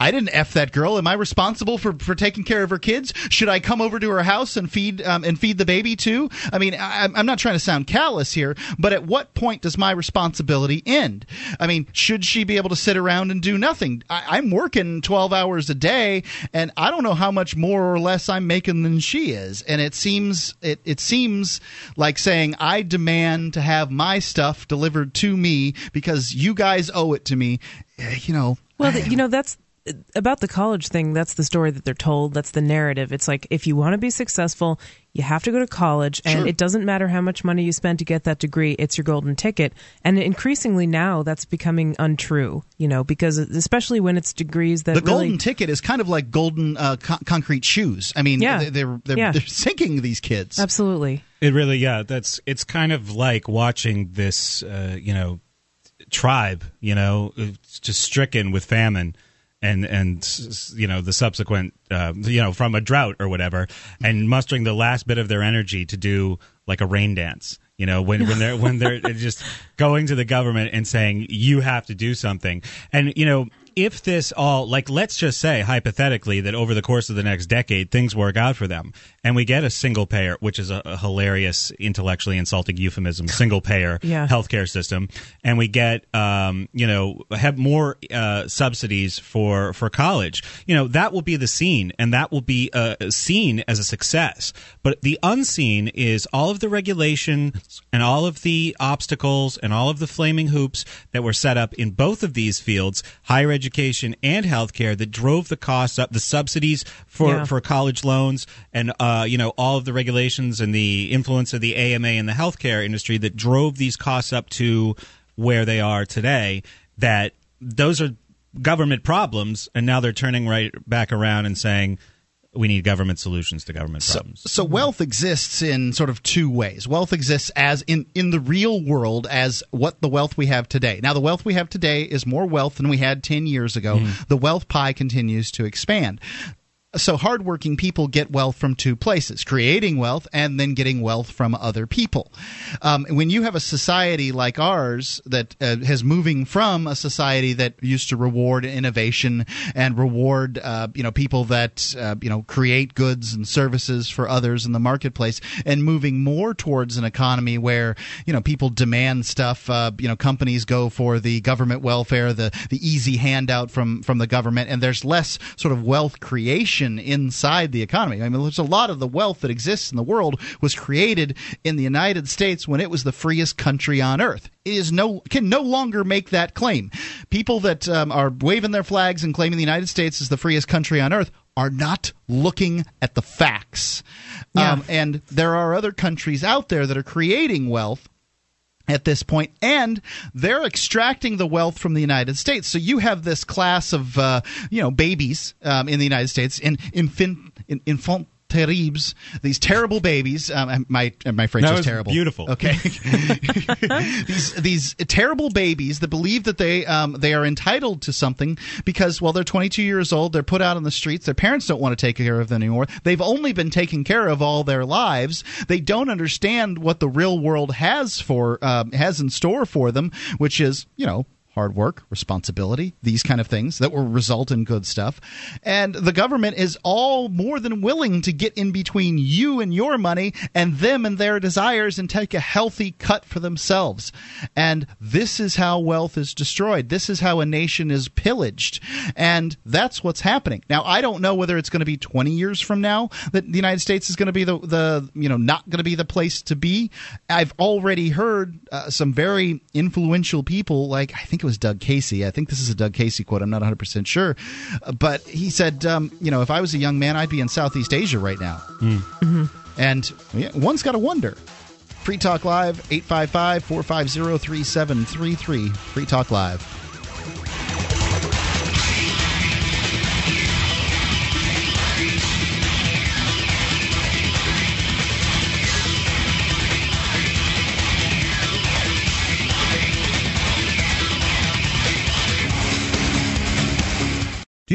I didn't F that girl. Am I responsible for taking care of her kids? Should I come over to her house and feed the baby too? I mean, I'm not trying to sound callous here, but at what point does my responsibility end? I mean, should she be able to sit around and do nothing? I'm working 12 hours a day, and I don't know how much more or less I'm making than she is. And it seems like saying I demand to have my stuff delivered to me because you guys owe it to me. Well, that's. About the college thing, that's the story that they're told. That's the narrative. It's like, if you want to be successful, you have to go to college. And it doesn't matter how much money you spend to get that degree. It's your golden ticket. And increasingly now, that's becoming untrue, because especially when it's degrees that the really... golden ticket is kind of like golden concrete shoes. I mean, they're sinking these kids. Absolutely. It really, it's kind of like watching this, tribe, just stricken with famine. And the subsequent, from a drought or whatever, and mustering the last bit of their energy to do like a rain dance, when they're just going to the government and saying, you have to do something. And, if this all, like, let's just say hypothetically that over the course of the next decade, things work out for them and we get a single payer, which is a hilarious, intellectually insulting euphemism, single payer healthcare system. And we get, you know, have more subsidies for college. You know, that will be the scene, and that will be seen as a success. But the unseen is all of the regulations and all of the obstacles and all of the flaming hoops that were set up in both of these fields, higher education and healthcare, that drove the costs up, the subsidies for college loans, and you know, all of the regulations and the influence of the AMA in the healthcare industry that drove these costs up to where they are today. That those are government problems, and now they're turning right back around and saying, we need government solutions to government problems. So wealth exists in sort of two ways. Wealth exists as in the real world as what the wealth we have today. Now, the wealth we have today is more wealth than we had 10 years ago. Mm. The wealth pie continues to expand. So hardworking people get wealth from two places, creating wealth and then getting wealth from other people. When you have a society like ours that has moving from a society that used to reward innovation and reward people that create goods and services for others in the marketplace, and moving more towards an economy where people demand stuff, companies go for the government welfare, the easy handout from the government, and there's less sort of wealth creation inside the economy. I mean, there's a lot of the wealth that exists in the world was created in the United States when it was the freest country on earth. It is can no longer make that claim. People that are waving their flags and claiming the United States is the freest country on earth are not looking at the facts. Yeah. And there are other countries out there that are creating wealth at this point, and they're extracting the wealth from the United States. So you have this class of babies in the United States, infant terribles, these terrible babies. My French is terrible. Beautiful. Okay. these terrible babies that believe that they are entitled to something because, well, they're 22 years old, they're put out on the streets, their parents don't want to take care of them anymore. They've only been taken care of all their lives. They don't understand what the real world has in store for them, which is, hard work, responsibility, these kind of things that will result in good stuff. And the government is all more than willing to get in between you and your money and them and their desires and take a healthy cut for themselves. And this is how wealth is destroyed. This is how a nation is pillaged. And that's what's happening. Now, I don't know whether it's going to be 20 years from now that the United States is going to be not going to be the place to be. I've already heard some very influential people, like, I think it was Doug Casey. I think this is a Doug Casey quote. I'm not 100% sure. But he said, if I was a young man, I'd be in Southeast Asia right now. Mm-hmm. And one's got to wonder. Free Talk Live, 855-450-3733. Free Talk Live. Do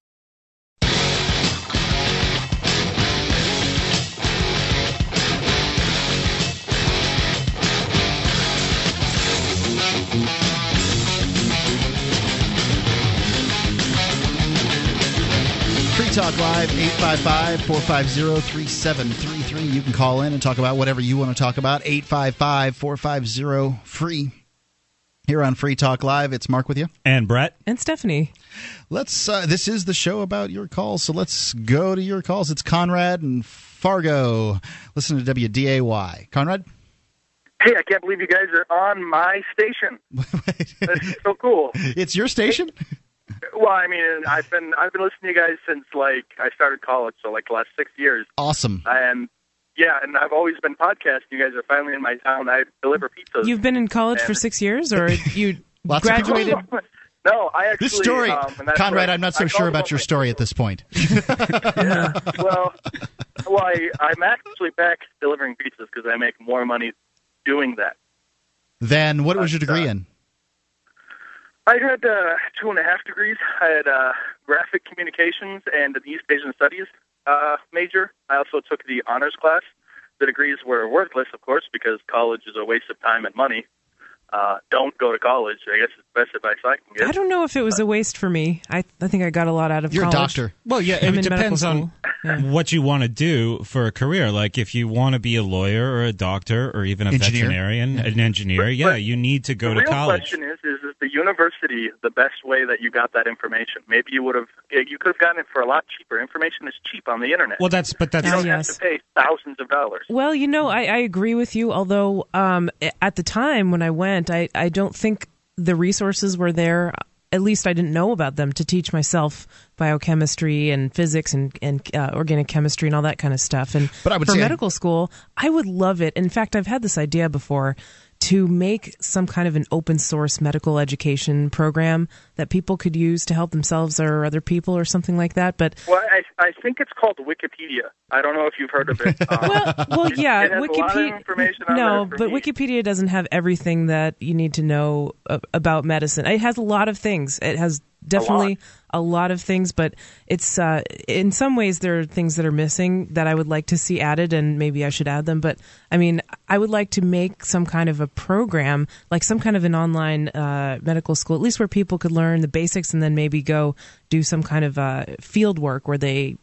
Talk Live, 855-450-3733. You can call in and talk about whatever you want to talk about. 855-450-FREE. Here on Free Talk Live, it's Mark with you. And Brett. And Stephanie. Let's. This is the show about your calls, so let's go to your calls. It's Conrad and Fargo. Listen to WDAY. Conrad? Hey, I can't believe you guys are on my station. That's so cool. It's your station? Well, I mean, I've been listening to you guys since I started college, so the last 6 years. Awesome. And I've always been podcasting. You guys are finally in my town. I deliver pizzas. You've been in college for 6 years, or you graduated? No, I actually... This story, Conrad, I'm not so sure about your story at this point. Yeah, well, I'm actually back delivering pizzas because I make more money doing that. Then what was your degree in? I had 2.5 degrees. I had graphic communications and an East Asian Studies major. I also took the honors class. The degrees were worthless, of course, because college is a waste of time and money. Don't go to college. I guess it's the best advice I can get. I don't know if it was a waste for me. I think I got a lot out of college. You're a doctor. Well, yeah, it depends on what you want to do for a career. Like, if you want to be a lawyer or a doctor or even a veterinarian, an engineer, but you need to go to college. The real question is the university the best way that you got that information? Maybe you could have gotten it for a lot cheaper. Information is cheap on the internet. Well, that's you don't have to pay thousands of dollars. Well, I agree with you, although at the time when I went, I don't think the resources were there. At least I didn't know about them to teach myself biochemistry and physics and organic chemistry and all that kind of stuff. And for medical school, I would love it. In fact, I've had this idea before to make some kind of an open source medical education program that people could use to help themselves or other people or something like that. But I think it's called Wikipedia. I don't know if you've heard of it. Yeah, it has Wikipedia. A lot of information on Wikipedia doesn't have everything that you need to know about medicine. It has a lot of things. It has definitely a lot of things, but it's in some ways there are things that are missing that I would like to see added, and maybe I should add them. But I mean, I would like to make some kind of a program, like some kind of an online medical school, at least where people could learn the basics and then maybe go do some kind of field work where they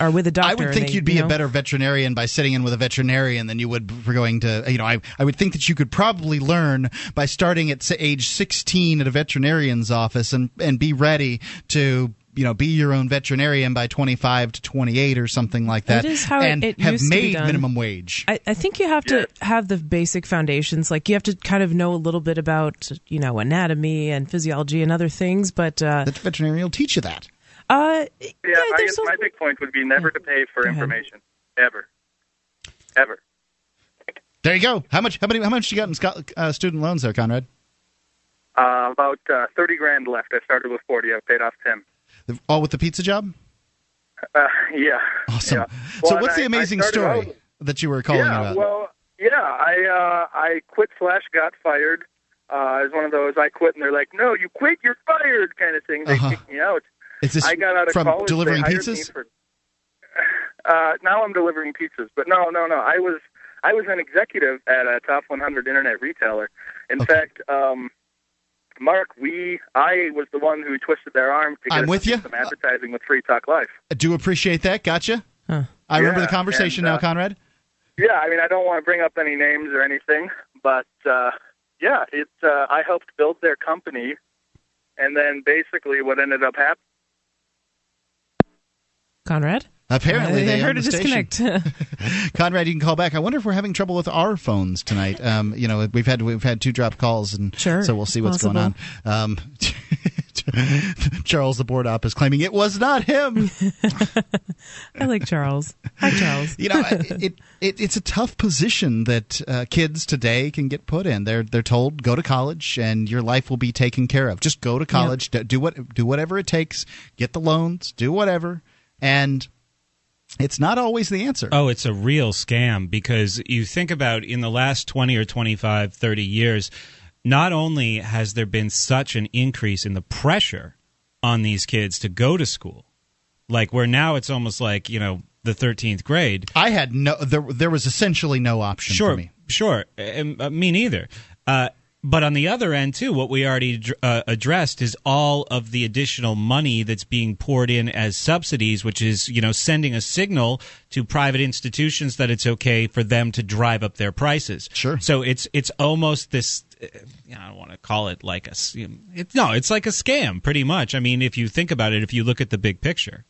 are with a doctor. I would think you'd be a better veterinarian by sitting in with a veterinarian than you would for going to, I would think that you could probably learn by starting at age 16 at a veterinarian's office and be ready to, be your own veterinarian by 25 to 28 or something like that. That is how it used to be done. And have made minimum wage. I think you have to have the basic foundations. Like, you have to kind of know a little bit about, anatomy and physiology and other things, but... the veterinarian will teach you that. I guess my big point would be never to pay for information, ever. There you go. How much you got in student loans there, Conrad? About 30 grand left. I started with 40. I've paid off 10. All with the pizza job? Yeah. Awesome. Yeah. Well, so what's the amazing story that you were calling about? Well, I quit / got fired. It was one of those I quit and they're like, no, you quit, you're fired kind of thing. They kicked me out. Is this I got out of from college, delivering pizzas? Now I'm delivering pizzas, but no. I was an executive at a top 100 internet retailer. In fact, Mark, I was the one who twisted their arm to get some advertising with Free Talk Live. I do appreciate that. Gotcha. Huh. I remember the conversation now, Conrad. Yeah, I mean, I don't want to bring up any names or anything, but I helped build their company, and then basically what ended up happening. Conrad? Apparently, they heard a disconnect. Conrad, you can call back. I wonder if we're having trouble with our phones tonight. We've had two drop calls, and so we'll see what's going on. Charles, the board op, is claiming it was not him. I like Charles. Hi, Charles. It's a tough position that kids today can get put in. They're told, go to college and your life will be taken care of. Just go to college, do whatever it takes, get the loans, do whatever. And it's not always the answer. Oh, it's a real scam, because you think about in the last 20 or 25, 30 years, not only has there been such an increase in the pressure on these kids to go to school, like where now it's almost like, the 13th grade. I had there was essentially no option for me. Sure. Me neither. But on the other end, too, what we already addressed is all of the additional money that's being poured in as subsidies, which is, sending a signal to private institutions that it's okay for them to drive up their prices. Sure. So it's almost this. I don't want to call it like a. It's like a scam, pretty much. I mean, if you think about it, if you look at the big picture.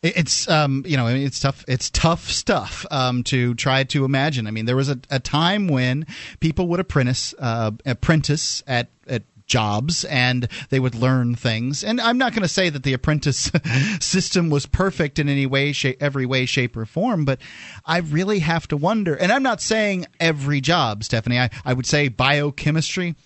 It's it's tough. It's tough stuff to try to imagine. I mean, there was a time when people would apprentice at jobs, and they would learn things. And I'm not going to say that the apprentice system was perfect in any way, every way, shape, or form, but I really have to wonder. And I'm not saying every job, Stephanie. I would say biochemistry.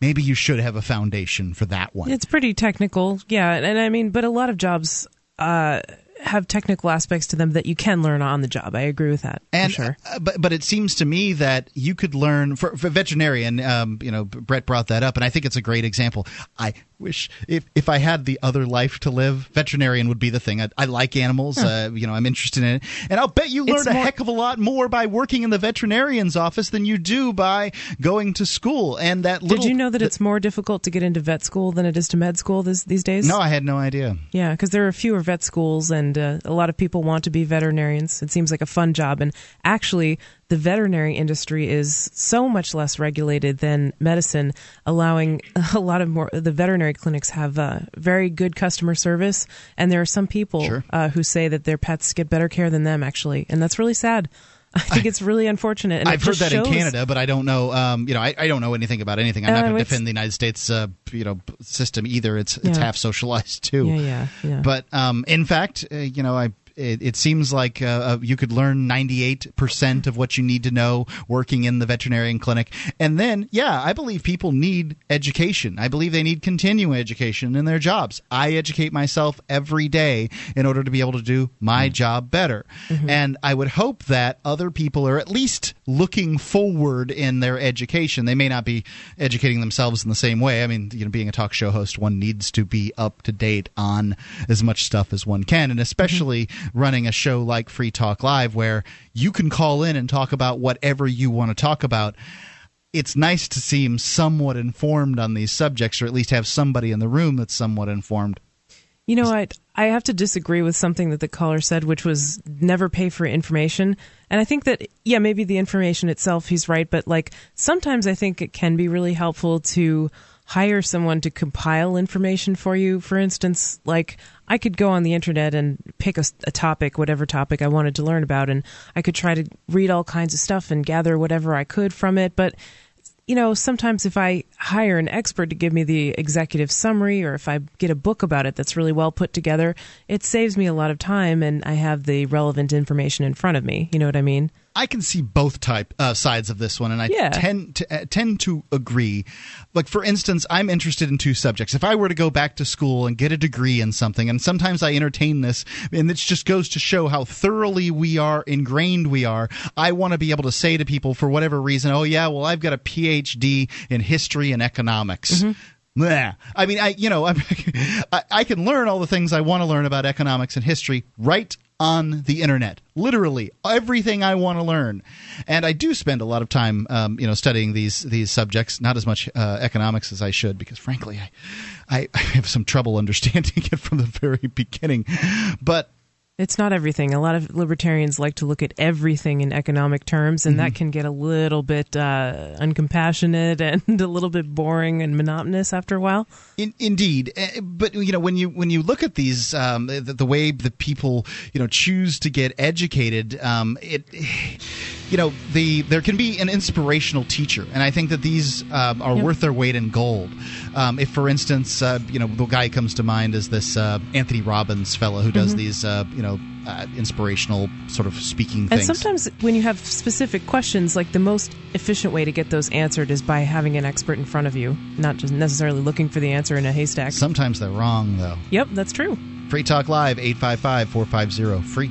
Maybe you should have a foundation for that one. It's pretty technical, yeah. And I mean, but a lot of jobs have technical aspects to them that you can learn on the job. I agree with that. And for sure. But it seems to me that you could learn for veterinarian. You know, Brett brought that up, and I think it's a great example. I wish if I had the other life to live, veterinarian would be the thing. I like animals. You know, I'm interested in it, and I'll bet you learned a heck of a lot more by working in the veterinarian's office than you do by going to school. And that little, did you know that it's more difficult to get into vet school than it is to med school these days? No, I had no idea. Yeah, because there are fewer vet schools, and a lot of people want to be veterinarians. It seems like a fun job, and actually the veterinary industry is so much less regulated than medicine, allowing a lot of more. The veterinary clinics have very good customer service, and there are some people who say that their pets get better care than them, actually, and that's really sad. I think it's really unfortunate. And I've heard that in Canada, but I don't know. You know, I don't know anything about anything. I'm not going to defend the United States, you know, system either. It's half socialized too. Yeah. But in fact, you know, it seems like you could learn 98% of what you need to know working in the veterinarian clinic. And then, yeah, I believe people need education. I believe they need continuing education in their jobs. I educate myself every day in order to be able to do my job better. Mm-hmm. And I would hope that other people are at least looking forward in their education. They may not be educating themselves in the same way. I mean, you know, being a talk show host, one needs to be up to date on as much stuff as one can, and especially running a show like Free Talk Live, where you can call in and talk about whatever you want to talk about. It's nice to seem somewhat informed on these subjects, or at least have somebody in the room that's somewhat informed. You know, I have to disagree with something that the caller said, which was never pay for information. And I think that, yeah, maybe the information itself, he's right. But like sometimes I think it can be really helpful to hire someone to compile information for you. For instance, like I could go on the internet and pick a topic, whatever topic I wanted to learn about, and I could try to read all kinds of stuff and gather whatever I could from it. But, you know, sometimes if I hire an expert to give me the executive summary, or if I get a book about it that's really well put together, it saves me a lot of time and I have the relevant information in front of me. You know what I mean? I can see both sides of this one, and I tend to agree. Like, for instance, I'm interested in two subjects. If I were to go back to school and get a degree in something, and sometimes I entertain this, and it just goes to show how thoroughly ingrained we are, I want to be able to say to people for whatever reason, oh, yeah, well, I've got a Ph.D. in history and economics. Mm-hmm. I mean, I can learn all the things I want to learn about economics and history right on the internet. Literally everything I want to learn, and I do spend a lot of time, you know, studying these subjects. Not as much economics as I should, because frankly, I have some trouble understanding it from the very beginning. But it's not everything. A lot of libertarians like to look at everything in economic terms, and that can get a little bit uncompassionate and a little bit boring and monotonous after a while. Indeed. But, you know, when you look at these, the way that people, you know, choose to get educated, you know, there can be an inspirational teacher, and I think that these are worth their weight in gold. If, for instance, you know, the guy who comes to mind is this Anthony Robbins fellow who does these, you know, inspirational sort of speaking things. And sometimes when you have specific questions, like the most efficient way to get those answered is by having an expert in front of you, not just necessarily looking for the answer in a haystack. Sometimes they're wrong, though. Yep, that's true. Free Talk Live, 855-450-FREE.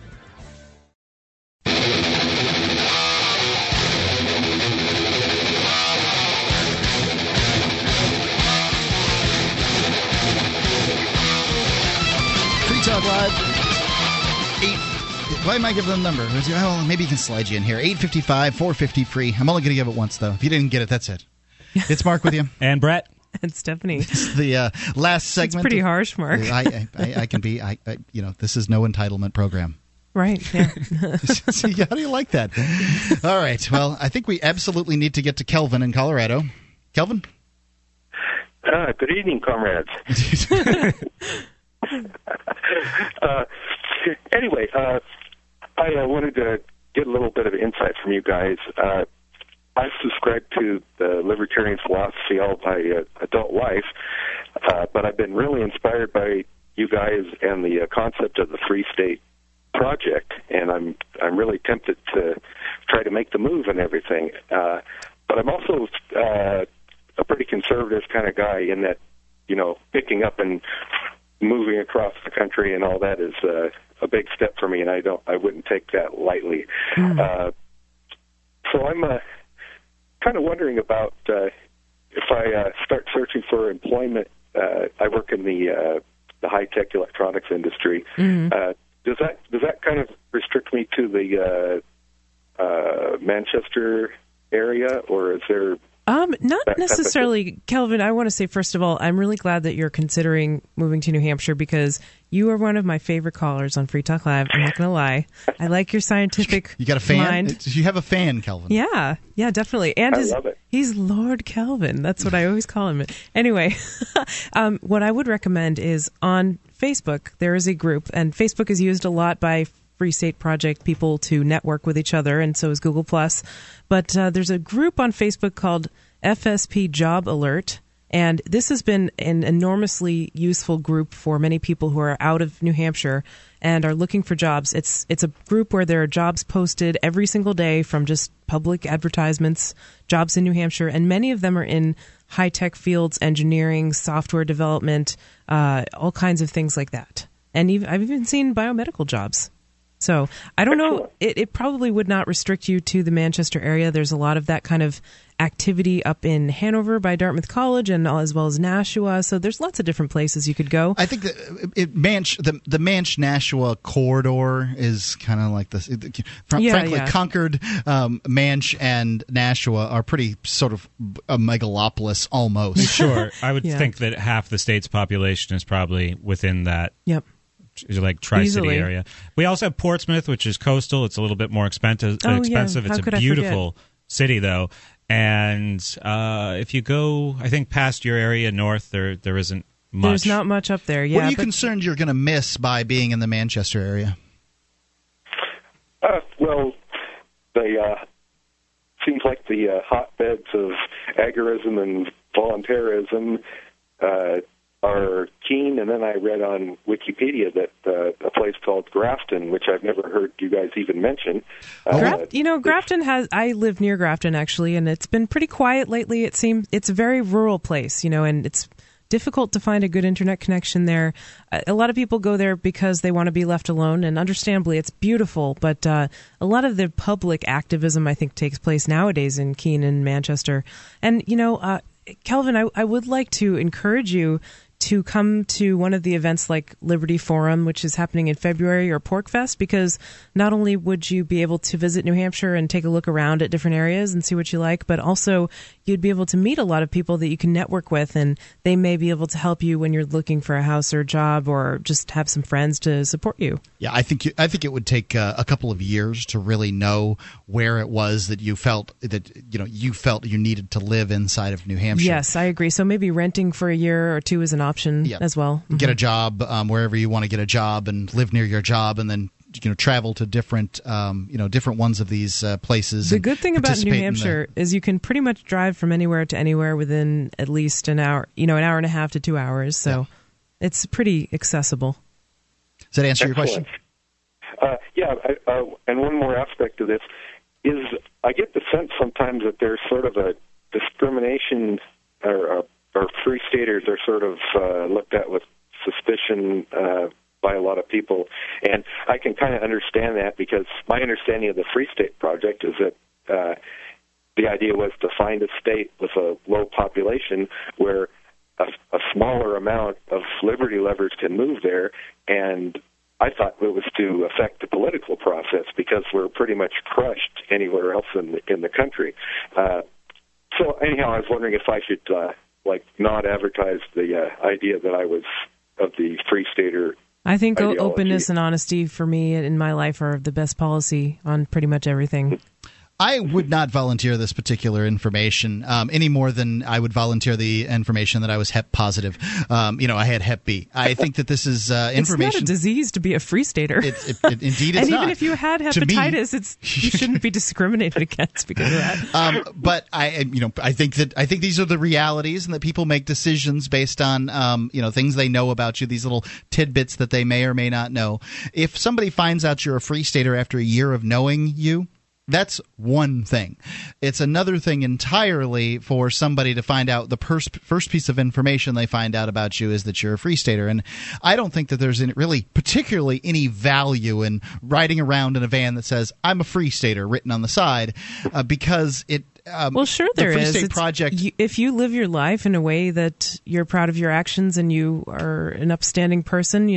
Talk Live. Why am I giving them the number? Well, maybe you can slide you in here. 855-450-FREE. I'm only going to give it once, though. If you didn't get it, that's it. It's Mark with you. And Brett. And Stephanie. It's the last segment. It's pretty harsh, Mark. I can be. You know, this is no entitlement program. Right. Yeah. See, how do you like that? All right. Well, I think we absolutely need to get to Kelvin in Colorado. Kelvin? Good evening, comrades. Anyway, I wanted to get a little bit of insight from you guys. I subscribe to the libertarian philosophy all my adult life, but I've been really inspired by you guys and the concept of the Free State Project, and I'm really tempted to try to make the move and everything. But I'm also a pretty conservative kind of guy in that, you know, picking up and moving across the country and all that is a big step for me, and I wouldn't take that lightly. Mm. So I'm kind of wondering about if I start searching for employment. I work in the high-tech electronics industry. Mm. Does that kind of restrict me to the Manchester area, or is there? Not necessarily, Kelvin. I want to say, first of all, I'm really glad that you're considering moving to New Hampshire because you are one of my favorite callers on Free Talk Live. I'm not going to lie. I like your scientific You got a fan? Mind. You have a fan, Kelvin. Yeah. Yeah, definitely. And I love it. He's Lord Kelvin. That's what I always call him. Anyway, what I would recommend is on Facebook, there is a group, and Facebook is used a lot by Free State Project people to network with each other, and so is Google+. But there's a group on Facebook called FSP Job Alert, and this has been an enormously useful group for many people who are out of New Hampshire and are looking for jobs. It's a group where there are jobs posted every single day from just public advertisements, jobs in New Hampshire, and many of them are in high-tech fields, engineering, software development, all kinds of things like that. And I've even seen biomedical jobs. So I don't know, it probably would not restrict you to the Manchester area. There's a lot of that kind of activity up in Hanover by Dartmouth College and as well as Nashua. So there's lots of different places you could go. I think the Manch-Nashua corridor is kind of like this. Frankly, Concord, Manch, and Nashua are pretty sort of a megalopolis almost. Sure. I would think that half the state's population is probably within that. Yep. Like Tri-City area. We also have Portsmouth, which is coastal. It's a little bit more expensive. It's a beautiful city, though. And if you go, I think, past your area north, there isn't much. There's not much up there, yeah. What are you concerned you're going to miss by being in the Manchester area? Well, they seems like the hotbeds of agorism and voluntarism are keen, and then I read on Wikipedia that a place called Grafton, which I've never heard you guys even mention. Grafton has. I live near Grafton actually, and it's been pretty quiet lately. It seems it's a very rural place, you know, and it's difficult to find a good internet connection there. A lot of people go there because they want to be left alone, and understandably, it's beautiful. But a lot of the public activism, I think, takes place nowadays in Keene and Manchester. And you know, Kelvin, I would like to encourage you to come to one of the events like Liberty Forum, which is happening in February, or Porkfest, because not only would you be able to visit New Hampshire and take a look around at different areas and see what you like, but also you'd be able to meet a lot of people that you can network with, and they may be able to help you when you're looking for a house or a job, or just have some friends to support you. Yeah, I think it would take a couple of years to really know where it was that you felt you needed to live inside of New Hampshire. Yes, I agree. So maybe renting for a year or two is an option as well. Mm-hmm. Get a job wherever you want to get a job, and live near your job, and then travel to different different ones of these places. The good thing about New Hampshire is you can pretty much drive from anywhere to anywhere within at least an hour and a half to 2 hours. So it's pretty accessible. Does that answer your question? Yeah. And one more aspect of this is I get the sense sometimes that there's sort of a discrimination or free staters are sort of looked at with suspicion by a lot of people. And I can kind of understand that because my understanding of the Free State Project is that the idea was to find a state with a low population where a smaller amount of liberty lovers can move there. And I thought it was to affect the political process because we're pretty much crushed anywhere else in the country. So anyhow, I was wondering if I should not advertise the idea that I was of the Free Stater I think ideology. Openness and honesty for me in my life are the best policy on pretty much everything. I would not volunteer this particular information any more than I would volunteer the information that I was HEP positive. I had HEP B. I think that this is information. It's not a disease to be a free stater. Indeed, it's not. And even if you had hepatitis, you shouldn't be discriminated against because of that. But I think these are the realities, and that people make decisions based on things they know about you. These little tidbits that they may or may not know. If somebody finds out you're a free stater after a year of knowing you, that's one thing. It's another thing entirely for somebody to find out the first piece of information they find out about you is that you're a free stater. And I don't think that there's really particularly any value in riding around in a van that says, I'm a free stater, written on the side, because it... well, sure there is. The Free State Project. If you live your life in a way that you're proud of your actions and you are an upstanding person,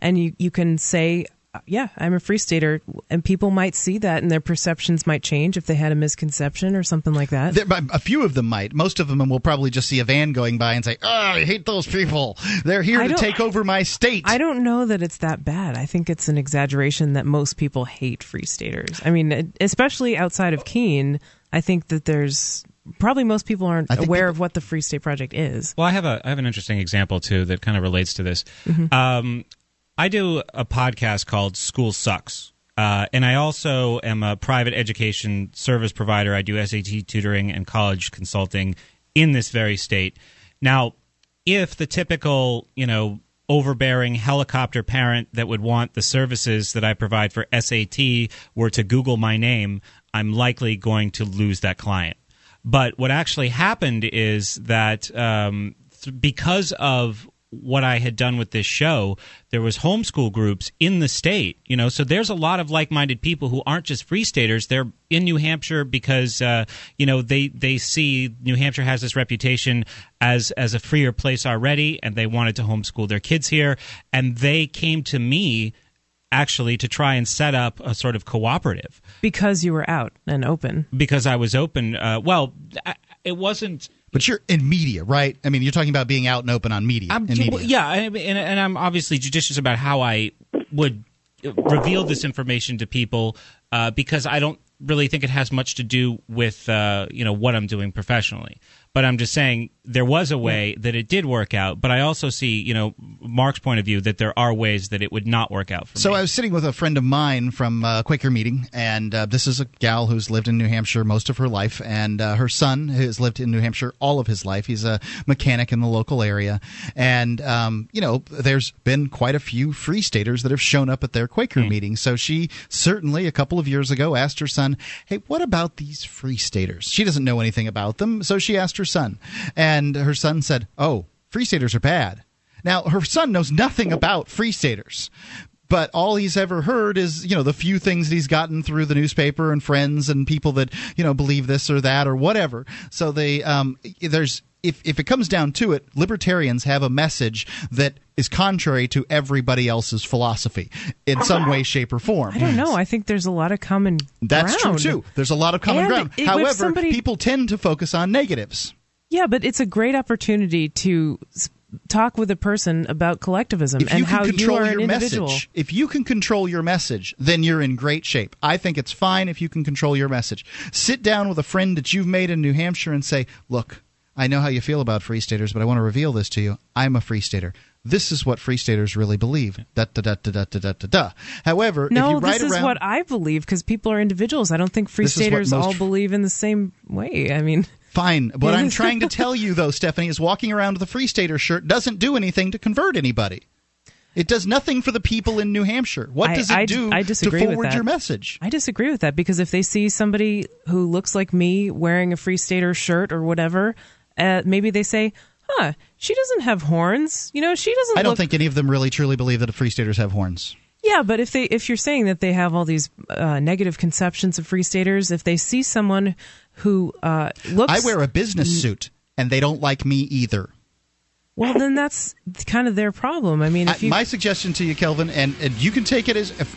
and you can say... Yeah, I'm a free stater, and people might see that, and their perceptions might change if they had a misconception or something like that. A few of them might. Most of them will probably just see a van going by and say, oh, I hate those people. They're here to take over my state. I don't know that it's that bad. I think it's an exaggeration that most people hate free staters. I mean, especially outside of Keene, I think that there's... Probably most people aren't aware of what the Free State Project is. Well, I have an interesting example, too, that kind of relates to this. Mm-hmm. I do a podcast called School Sucks, and I also am a private education service provider. I do SAT tutoring and college consulting in this very state. Now, if the typical, overbearing helicopter parent that would want the services that I provide for SAT were to Google my name, I'm likely going to lose that client. But what actually happened is that because of what I had done with this show, there was homeschool groups in the state, so there's a lot of like-minded people who aren't just free staters. They're in New Hampshire because, they see New Hampshire has this reputation as a freer place already, and they wanted to homeschool their kids here, and they came to me actually to try and set up a sort of cooperative. Because you were out and open. Because I was open. It wasn't... But you're in media, right? I mean, you're talking about being out and open on media. Well, yeah, and I'm obviously judicious about how I would reveal this information to people because I don't really think it has much to do with what I'm doing professionally. But I'm just saying there was a way that it did work out. But I also see, Mark's point of view that there are ways that it would not work out for me. So I was sitting with a friend of mine from a Quaker meeting, and this is a gal who's lived in New Hampshire most of her life, and her son has lived in New Hampshire all of his life. He's a mechanic in the local area. And, there's been quite a few free staters that have shown up at their Quaker meetings. So she certainly, a couple of years ago, asked her son, hey, what about these free staters? She doesn't know anything about them, so she asked her son, and her son said, oh, free staters are bad. Now, her son knows nothing about free staters, but all he's ever heard is, the few things that he's gotten through the newspaper and friends and people that, believe this or that or whatever. So they if it comes down to it, libertarians have a message that is contrary to everybody else's philosophy in some way, shape, or form. I don't know. I think there's a lot of common That's ground. True, too. There's a lot of common ground. However, people tend to focus on negatives. Yeah, but it's a great opportunity to talk with a person about collectivism and how you are an individual. If you can control your message, then you're in great shape. I think it's fine if you can control your message. Sit down with a friend that you've made in New Hampshire and say, look, I know how you feel about free staters, but I want to reveal this to you. I'm a free stater. This is what free staters really believe. Da, da, da, da, da, da, da, da. However, no, if you write around... No, this is what I believe because people are individuals. I don't think free staters all believe in the same way. I mean... Fine. What I'm trying to tell you, though, Stephanie, is walking around with a free stater shirt doesn't do anything to convert anybody. It does nothing for the people in New Hampshire. What does it do to forward your message? I disagree with that because if they see somebody who looks like me wearing a Free Stater shirt or whatever, maybe they say, huh, she doesn't have horns. She doesn't I don't think any of them really truly believe that Free Staters have horns. Yeah, but if you're saying that they have all these negative conceptions of Free Staters, if they see someone who looks... I wear a business suit and they don't like me either. Well, then that's kind of their problem. I mean, if you... My suggestion to you, Kelvin, and you can take it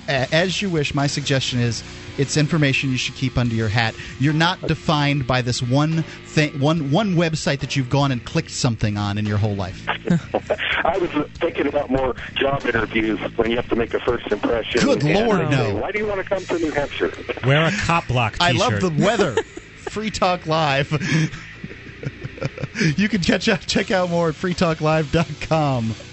as you wish. My suggestion is it's information you should keep under your hat. You're not defined by this one thing, one website that you've gone and clicked something on in your whole life. I was thinking about more job interviews when you have to make a first impression. Good Lord, no. Why do you want to come to New Hampshire? Wear a Cop Block t-shirt. I love the weather. Free Talk Live. You can check out more at freetalklive.com.